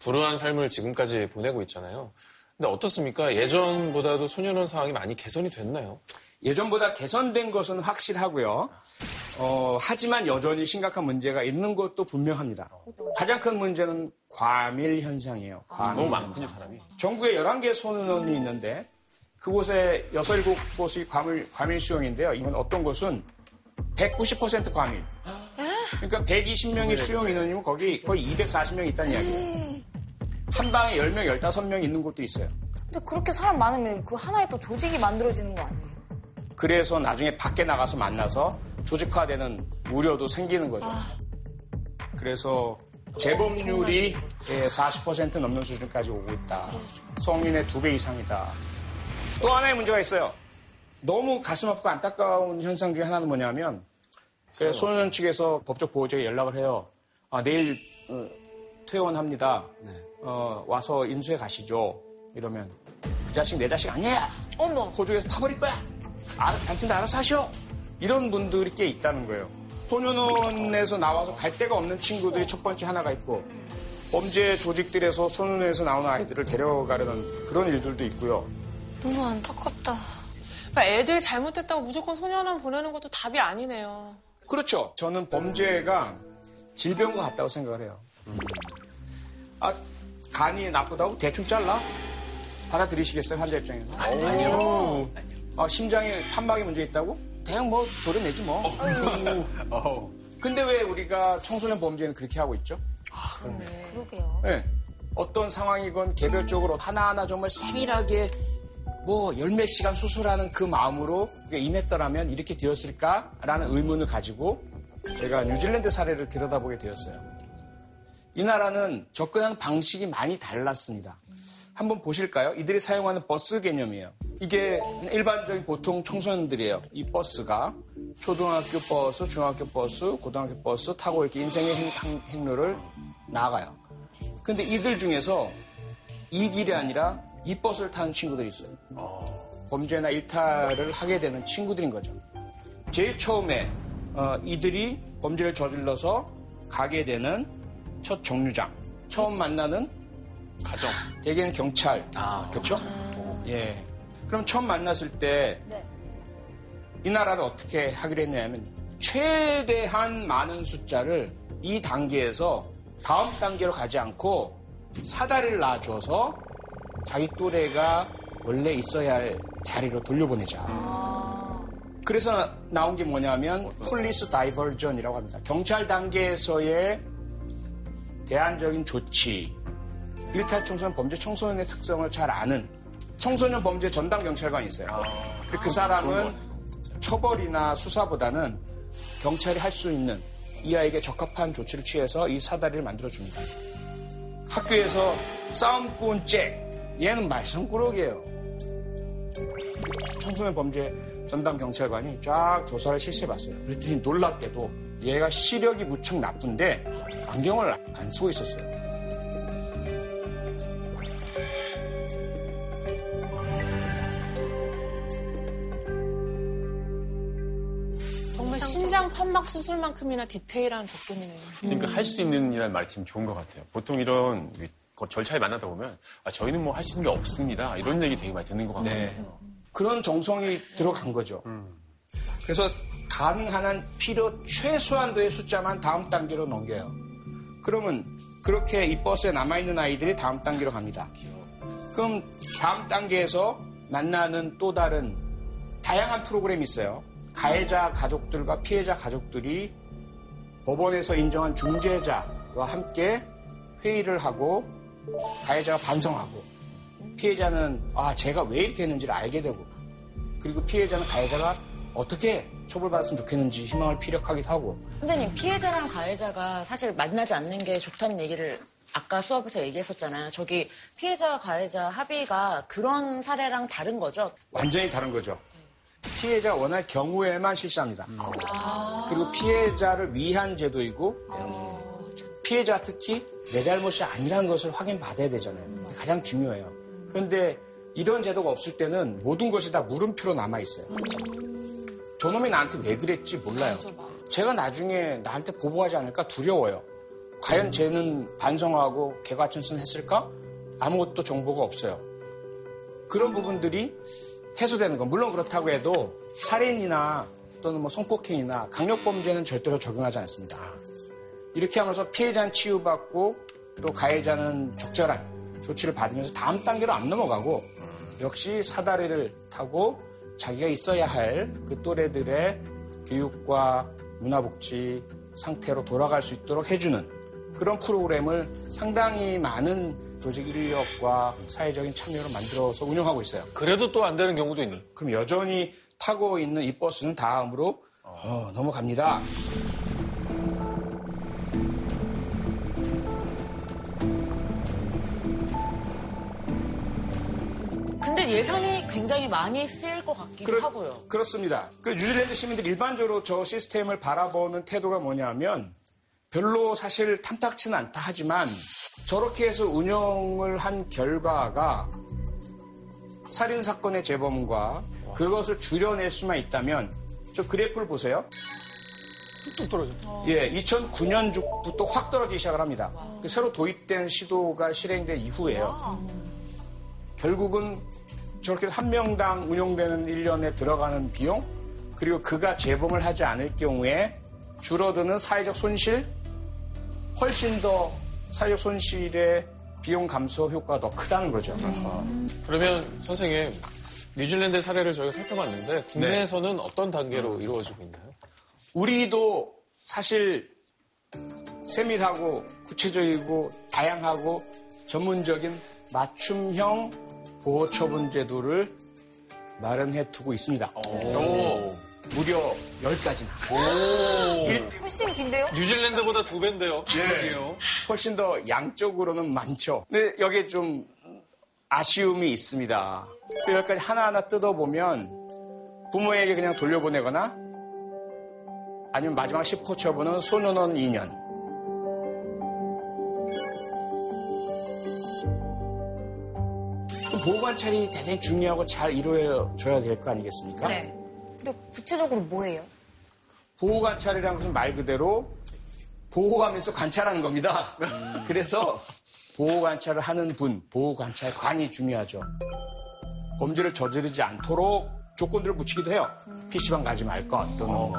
불우한 삶을 지금까지 보내고 있잖아요. 근데 어떻습니까? 예전보다도 소년원 상황이 많이 개선이 됐나요? 예전보다 개선된 것은 확실하고요. 어, 하지만 여전히 심각한 문제가 있는 것도 분명합니다. 가장 큰 문제는 과밀 현상이에요. 과밀 아, 너무 많군요, 사람이. 전국에 열한 개 소년원이 있는데 그곳에 여섯, 일곱 곳이 과밀, 과밀 수용인데요. 이건 어떤 곳은 백구십 퍼센트 과밀. 그러니까 백이십 명이 수용 인원이면 거기 거의 이백사십 명이 있다는 이야기예요. 한 방에 열 명, 열다섯 명 있는 곳도 있어요. 근데 그렇게 사람 많으면 그 하나의 또 조직이 만들어지는 거 아니에요? 그래서 나중에 밖에 나가서 만나서 조직화되는 우려도 생기는 거죠. 그래서 재범률이 사십 퍼센트 넘는 수준까지 오고 있다. 성인의 두 배 이상이다. 또 하나의 문제가 있어요. 너무 가슴 아프고 안타까운 현상 중에 하나는 뭐냐면 소년 측에서 법적 보호자에 연락을 해요. 아, 내일 어, 퇴원합니다. 네. 어, 와서 인수해 가시죠. 이러면 그 자식 내 자식 아니야. 어머. 호주에서 파버릴 거야. 아, 당신 다 알아서 하셔. 이런 분들이 꽤 있다는 거예요. 소년원에서 나와서 갈 데가 없는 친구들이 첫 번째 하나가 있고 범죄 조직들에서 소년원에서 나오는 아이들을 데려가려는 그런 일들도 있고요. 너무 안타깝다. 그러니까 애들 잘못했다고 무조건 소년원 보내는 것도 답이 아니네요. 그렇죠. 저는 범죄가 질병과 같다고 생각을 해요. 아, 간이 나쁘다고 대충 잘라? 받아들이시겠어요? 환자 입장에서? 아니요. 아, 심장에 판막에 문제 있다고? 그냥 뭐 도려내지 뭐. 어. 근데 왜 우리가 청소년 범죄는 그렇게 하고 있죠? 아, 그러네. 네. 그러게요. 네. 어떤 상황이건 개별적으로 하나하나 정말 세밀하게 뭐 열몇 시간 수술하는 그 마음으로 임했더라면 이렇게 되었을까라는 의문을 가지고 제가 뉴질랜드 사례를 들여다보게 되었어요. 이 나라는 접근하는 방식이 많이 달랐습니다. 한번 보실까요? 이들이 사용하는 버스 개념이에요. 이게 일반적인 보통 청소년들이에요. 이 버스가 초등학교 버스, 중학교 버스, 고등학교 버스 타고 이렇게 인생의 행, 행, 행로를 나가요. 근데 이들 중에서 이 길이 아니라 이 버스를 타는 친구들이 있어요. 범죄나 일탈을 하게 되는 친구들인 거죠. 제일 처음에 어, 이들이 범죄를 저질러서 가게 되는 첫 정류장, 처음 만나는 가정. 대개는 경찰. 아, 그렇죠? 음. 예. 그럼 처음 만났을 때, 네. 이 나라를 어떻게 하기로 했냐면, 최대한 많은 숫자를 이 단계에서 다음 단계로 가지 않고 사다리를 놔줘서 자기 또래가 원래 있어야 할 자리로 돌려보내자. 아. 그래서 나온 게 뭐냐면, 폴리스 다이버전이라고 합니다. 경찰 단계에서의 대안적인 조치. 일탈 청소년 범죄 청소년의 특성을 잘 아는 청소년 범죄 전담 경찰관이 있어요. 아, 그 사람은 같아요, 처벌이나 수사보다는 경찰이 할 수 있는 이 아이에게 적합한 조치를 취해서 이 사다리를 만들어줍니다. 학교에서 싸움꾼 잭, 얘는 말썽꾸러기예요. 청소년 범죄 전담 경찰관이 쫙 조사를 실시해봤어요. 그랬더니 놀랍게도 얘가 시력이 무척 나쁜데 안경을 안 쓰고 있었어요. 심장 판막 수술만큼이나 디테일한 접근이네요. 그러니까 할 수 있는 이란 말이 참 좋은 것 같아요. 보통 이런 절차에 만나다 보면 아, 저희는 뭐 할 수 있는 게 없습니다. 이런 얘기 되게 많이 듣는 것 같아요. 네. 그런 정성이 들어간 거죠. 음. 그래서 가능한 한 필요 최소한도의 숫자만 다음 단계로 넘겨요. 그러면 그렇게 이 버스에 남아있는 아이들이 다음 단계로 갑니다. 그럼 다음 단계에서 만나는 또 다른 다양한 프로그램이 있어요. 가해자 가족들과 피해자 가족들이 법원에서 인정한 중재자와 함께 회의를 하고 가해자가 반성하고 피해자는 아 제가 왜 이렇게 했는지를 알게 되고 그리고 피해자는 가해자가 어떻게 처벌받았으면 좋겠는지 희망을 피력하기도 하고. 선생님, 피해자랑 가해자가 사실 만나지 않는 게 좋다는 얘기를 아까 수업에서 얘기했었잖아요. 저기 피해자 가해자 합의가 그런 사례랑 다른 거죠? 완전히 다른 거죠. 피해자 원할 경우에만 실시합니다. 아~ 그리고 피해자를 위한 제도이고 아~ 피해자 특히 내 잘못이 아니라는 것을 확인받아야 되잖아요. 음. 가장 중요해요. 그런데 이런 제도가 없을 때는 모든 것이 다 물음표로 남아있어요. 음. 저놈이 나한테 왜 그랬지 몰라요. 제가 나중에 나한테 보복하지 않을까 두려워요. 과연 음. 쟤는 반성하고 개과천선 했을까? 아무것도 정보가 없어요. 그런 음. 부분들이 해소되는 건 물론 그렇다고 해도 살인이나 또는 뭐 성폭행이나 강력범죄는 절대로 적용하지 않습니다. 이렇게 하면서 피해자는 치유받고 또 가해자는 적절한 조치를 받으면서 다음 단계로 안 넘어가고 역시 사다리를 타고 자기가 있어야 할 그 또래들의 교육과 문화복지 상태로 돌아갈 수 있도록 해주는 그런 프로그램을 상당히 많은 조직 인력과 사회적인 참여로 만들어서 운영하고 있어요. 그래도 또 안 되는 경우도 있는. 그럼 여전히 타고 있는 이 버스는 다음으로 어, 넘어갑니다. 근데 사실은 예산이 굉장히 많이 쓰일 것 같기도 그렇, 하고요. 그렇습니다. 그 뉴질랜드 시민들이 일반적으로 저 시스템을 바라보는 태도가 뭐냐면 별로 사실 탐탁치는 않다 하지만 저렇게 해서 운영을 한 결과가 살인사건의 재범과 그것을 줄여낼 수만 있다면 저 그래프를 보세요. 뚝뚝 떨어졌죠. 예, 이천구 년부터 확 떨어지기 시작을 합니다. 그 새로 도입된 시도가 실행된 이후에요. 결국은 저렇게 한 명당 운영되는 일 년에 들어가는 비용 그리고 그가 재범을 하지 않을 경우에 줄어드는 사회적 손실 훨씬 더 사회적 손실의 비용 감소 효과가 더 크다는 거죠. 음. 그러면 선생님, 뉴질랜드 사례를 저희가 살펴봤는데 국내에서는 네. 어떤 단계로 이루어지고 있나요? 우리도 사실 세밀하고 구체적이고 다양하고 전문적인 맞춤형 보호처분 제도를 마련해두고 있습니다. 오. 무려 열 가지나. 오. 일, 훨씬 긴데요? 뉴질랜드보다 두 배인데요. 예. 훨씬 더 양적으로는 많죠. 근데 여기에 좀 아쉬움이 있습니다. 그 열 가지 하나하나 뜯어보면 부모에게 그냥 돌려보내거나 아니면 마지막 십 호 처분은 소년원 이 년. 보호 관찰이 대단히 중요하고 잘 이루어져야 될 거 아니겠습니까? 네. 근데 구체적으로 뭐예요? 보호 관찰이라는 것은 말 그대로 보호하면서 관찰하는 겁니다. 음. 그래서 보호 관찰을 하는 분, 보호 관찰관이 중요하죠. 범죄를 저지르지 않도록 조건들을 붙이기도 해요. 음. 피씨방 가지 말 것 또는 음. 뭐.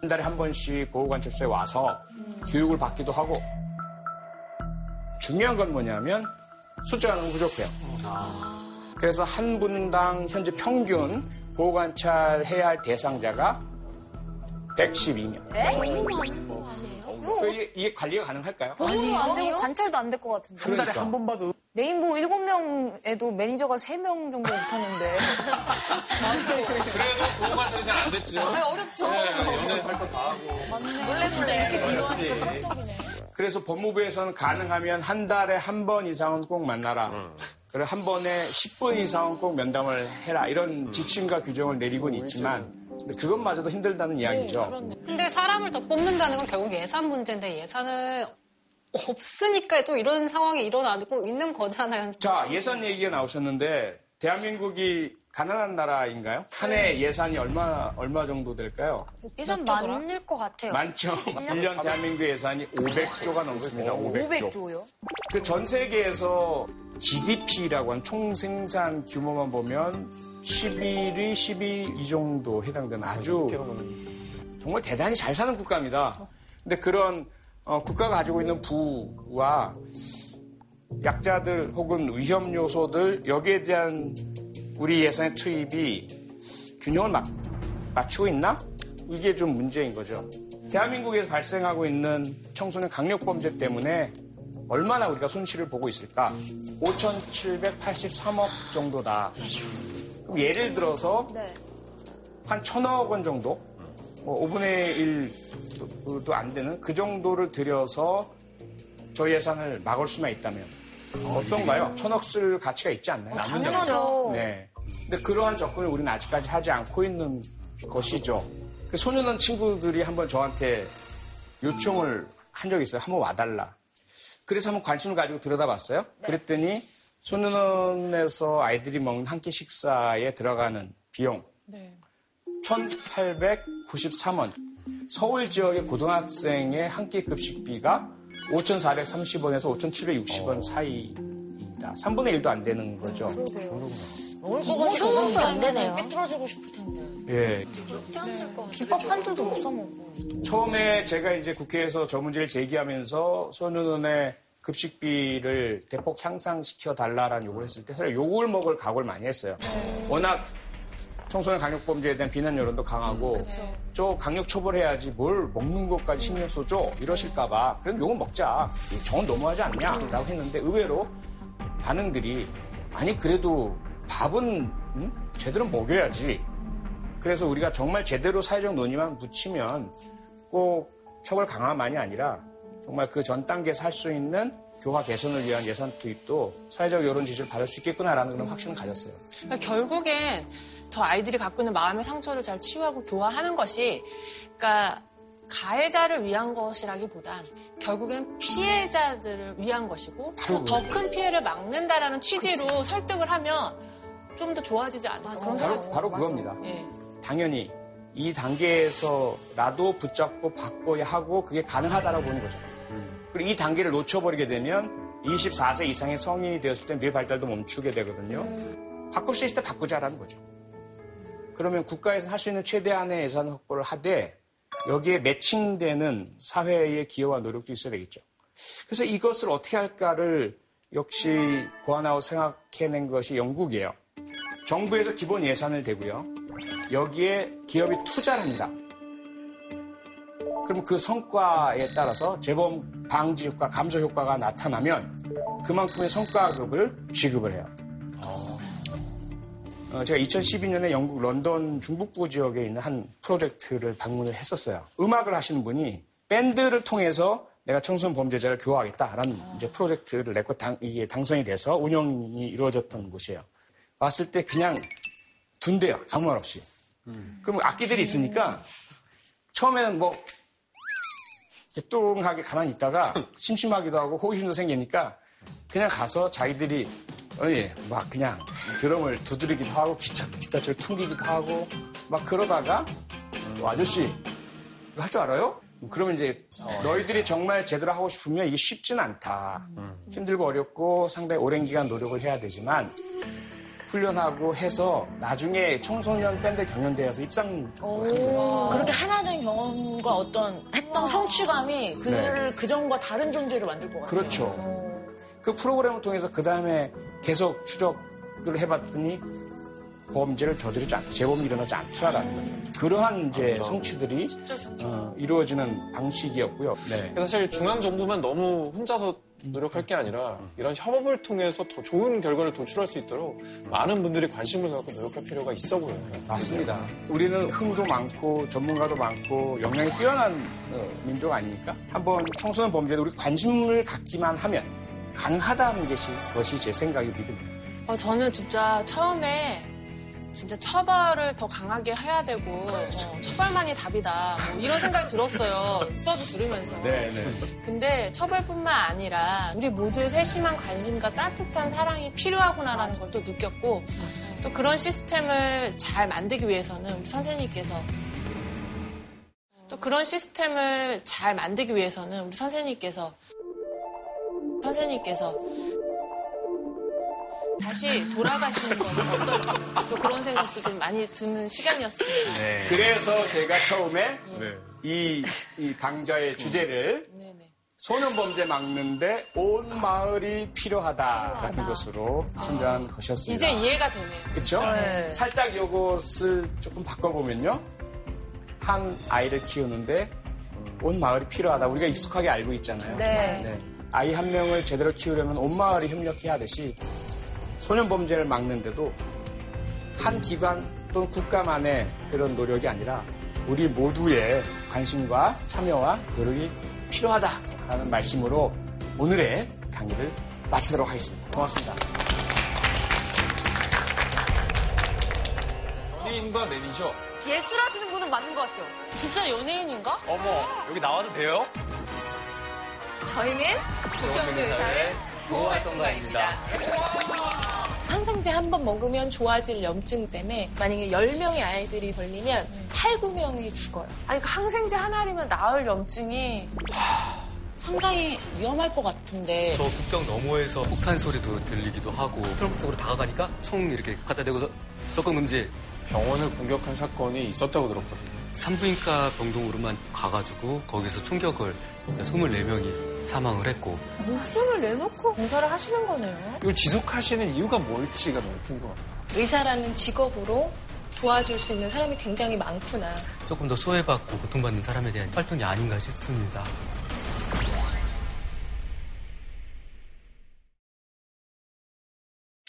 한 달에 한 번씩 보호 관찰소에 와서 음. 교육을 받기도 하고. 중요한 건 뭐냐면 숫자가 너무 부족해요. 아. 그래서 한 분당 현재 평균 보호관찰해야 할 대상자가 백십이 명. 네? 어. 어. 이게, 이게 관리가 가능할까요? 보호도 안 되고 관찰도 안 될 것 같은데. 한 달에 그러니까. 한 번 봐도. 레인보우 일곱 명에도 매니저가 세 명 정도 못하는데. 그래도 보호관찰이 잘 안 됐죠. 아, 어렵죠. 연애 할 거 다 하고. 맞네. 원래 진짜 이렇게 어렵지. 그래서 법무부에서는 가능하면 한 달에 한 번 이상은 꼭 만나라. 음. 그리고 한 번에 십 분 이상은 꼭 면담을 해라. 이런 지침과 규정을 내리곤 있지만 그것마저도 힘들다는 이야기죠. 근데 사람을 더 뽑는다는 건 결국 예산 문제인데 예산은 없으니까 또 이런 상황이 일어나고 있는 거잖아요. 자, 예산 얘기가 나오셨는데 대한민국이 가난한 나라인가요? 한 해 예산이 얼마 얼마 정도 될까요? 예산 많을 것 같아요. 많죠. 일 년 대한민국 예산이 오백 조가 넘습니다. 오백 조. 오백 조요? 그 전 세계에서 지디피라고 하는 총생산 규모만 보면 십일위, 십이위 이 정도 해당되는 아주 정말 대단히 잘 사는 국가입니다. 근데 그런 어, 국가가 가지고 있는 부와 약자들 혹은 위험 요소들 여기에 대한 우리 예산의 투입이 균형을 맞, 맞추고 있나? 이게 좀 문제인 거죠. 대한민국에서 발생하고 있는 청소년 강력범죄 때문에 얼마나 우리가 손실을 보고 있을까? 오천칠백팔십삼억 정도다. 그럼 예를 들어서 한 천억 원 정도? 뭐 오분의 일도 안 되는 그 정도를 들여서 저 예산을 막을 수만 있다면. 어, 어떤가요? 천억 쓸 가치가 있지 않나요? 어, 당연하죠. 네. 근데 그러한 접근을 우리는 아직까지 하지 않고 있는 것이죠. 그 소년원 친구들이 한번 저한테 요청을 한 적이 있어요. 한번 와달라. 그래서 한번 관심을 가지고 들여다봤어요. 네. 그랬더니 소년원에서 아이들이 먹는 한 끼 식사에 들어가는 비용. 네. 천팔백구십삼 원. 서울 지역의 고등학생의 한 끼 급식비가 오천사백삼십 원에서 오천칠백육십 원 어. 사이입니다. 삼분의 일도 안 되는 거죠. 삼분의 일도 안 되네요. 삐뚤어지고 싶을 텐데. 예. 절대 안 될 것 같아요. 기법 한줄도 못 써먹고. 처음에 제가 이제 국회에서 저 문제를 제기하면서 소년원의 급식비를 대폭 향상시켜 달라라는 요구를 했을 때 사실 욕을 먹을 각오를 많이 했어요. 네. 워낙 청소년 강력범죄에 대한 비난 여론도 강하고 음, 저 강력 처벌해야지 뭘 먹는 것까지 신경 써줘 이러실까 봐 그럼 요건 먹자 저건 너무하지 않냐라고 했는데 의외로 반응들이 아니 그래도 밥은 음? 제대로 먹여야지 그래서 우리가 정말 제대로 사회적 논의만 붙이면 꼭 처벌 강화만이 아니라 정말 그 전 단계에서 할 수 있는 교화 개선을 위한 예산 투입도 사회적 여론 지지를 받을 수 있겠구나라는 그런 확신을 가졌어요. 그러니까 결국엔 저 아이들이 갖고 있는 마음의 상처를 잘 치유하고 교화하는 것이, 그러니까 가해자를 위한 것이라기보단 결국엔 피해자들을 위한 것이고 또 더 큰 피해를 막는다라는 취지로 그치. 설득을 하면 좀 더 좋아지지 않을까 그런 생각이 들어요. 바로, 바로 그겁니다. 예. 당연히 이 단계에서라도 붙잡고 바꿔야 하고 그게 가능하다라고 보는 거죠. 음. 그리고 이 단계를 놓쳐버리게 되면 이십사 세 이상의 성인이 되었을 때 뇌 발달도 멈추게 되거든요. 음. 바꿀 수 있을 때 바꾸자라는 거죠. 그러면 국가에서 할 수 있는 최대한의 예산 확보를 하되 여기에 매칭되는 사회의 기여와 노력도 있어야 되겠죠. 그래서 이것을 어떻게 할까를 역시 고안하고 생각해낸 것이 영국이에요. 정부에서 기본 예산을 대고요. 여기에 기업이 투자를 합니다. 그럼 그 성과에 따라서 재범 방지 효과, 감소 효과가 나타나면 그만큼의 성과급을 지급을 해요. 어, 제가 이천십이 년에 영국 런던 중북부 지역에 있는 한 프로젝트를 방문을 했었어요. 음악을 하시는 분이 밴드를 통해서 내가 청소년 범죄자를 교화하겠다라는 아. 이제 프로젝트를 냈고 당, 이게 당선이 돼서 운영이 이루어졌던 곳이에요. 왔을 때 그냥 둔대요. 아무 말 없이. 음. 그럼 악기들이 있으니까 처음에는 뭐 뚱하게 가만히 있다가 심심하기도 하고 호기심도 생기니까 그냥 가서 자기들이 예, 막 그냥 드럼을 두드리기도 하고 기타, 기타를 퉁기기도 하고 막 그러다가 어, 아저씨 이거 할 줄 알아요? 그러면 이제 어, 너희들이 정말 제대로 하고 싶으면 이게 쉽진 않다. 음. 힘들고 어렵고 상당히 오랜 기간 노력을 해야 되지만 훈련하고 해서 나중에 청소년 밴드 경연대회에서 입상을 합니다. 그렇게 하나된 경험과 어떤 했던 성취감이 그를 네. 그전과 다른 존재를 만들 것 같아요. 그렇죠. 오. 그 프로그램을 통해서 그 다음에 계속 추적을 해봤더니 범죄를 저지르지 않고 재범이 일어나지 않더라라는 거죠. 그러한 이제 성취들이 어, 이루어지는 방식이었고요. 네. 사실 중앙정부만 너무 혼자서 노력할 게 아니라 이런 협업을 통해서 더 좋은 결과를 도출할 수 있도록 많은 분들이 관심을 갖고 노력할 필요가 있어 보여요. 맞습니다. 우리는 흥도 많고 전문가도 많고 역량이 뛰어난 민족 아닙니까? 한번 청소년 범죄에 우리 관심을 갖기만 하면 가능하다는 것이, 것이 제 생각이 믿음입니다. 어, 저는 진짜 처음에 진짜 처벌을 더 강하게 해야 되고 어, 처벌만이 답이다 뭐 이런 생각이 들었어요. 수업을 들으면서. 네네. 근데 처벌뿐만 아니라 우리 모두의 세심한 관심과 따뜻한 사랑이 필요하구나라는 걸 또 느꼈고 맞아요. 또 그런 시스템을 잘 만들기 위해서는 우리 선생님께서 또 그런 시스템을 잘 만들기 위해서는 우리 선생님께서 선생님께서 다시 돌아가시는 건 어떨까 또 그런 생각도 좀 많이 드는 시간이었습니다. 네. 그래서 제가 처음에 네. 이, 이 강좌의 주제를 네. 소년범죄 막는데 온 아. 마을이 필요하다라는 필요하다. 것으로 선정한 아. 것이었습니다. 이제 이해가 되네요. 그렇죠? 네. 살짝 이것을 조금 바꿔보면요. 한 아이를 키우는데 온 마을이 필요하다. 우리가 익숙하게 알고 있잖아요. 네. 네. 아이 한 명을 제대로 키우려면 온 마을이 협력해야 하듯이 소년 범죄를 막는데도 한 기관 또는 국가만의 그런 노력이 아니라 우리 모두의 관심과 참여와 노력이 필요하다라는 말씀으로 오늘의 강의를 마치도록 하겠습니다. 고맙습니다. 연예인과 매니저. 예술하시는 분은 맞는 것 같죠? 진짜 연예인인가? 어머, 여기 나와도 돼요? 저희는 국정교사의 구호활동가입니다. 항생제 한 번 먹으면 좋아질 염증 때문에 만약에 열 명의 아이들이 걸리면 여덟, 아홉 명이 죽어요. 아니 항생제 하나리면 나을 염증이 상당히 위험할 것 같은데. 저 국경 너머에서 폭탄 소리도 들리기도 하고 트럼프 쪽으로 다가가니까 총 이렇게 갖다 대고서 접근 금지. 병원을 공격한 사건이 있었다고 들었거든요. 산부인과 병동으로만 가가지고 거기서 총격을 스물네 명이 사망을 했고. 목숨을 내놓고 봉사를 하시는 거네요. 이걸 지속하시는 이유가 뭘지가 너무 궁금합니다. 의사라는 직업으로 도와줄 수 있는 사람이 굉장히 많구나. 조금 더 소외받고 고통받는 사람에 대한 활동이 아닌가 싶습니다.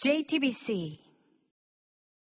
제이티비씨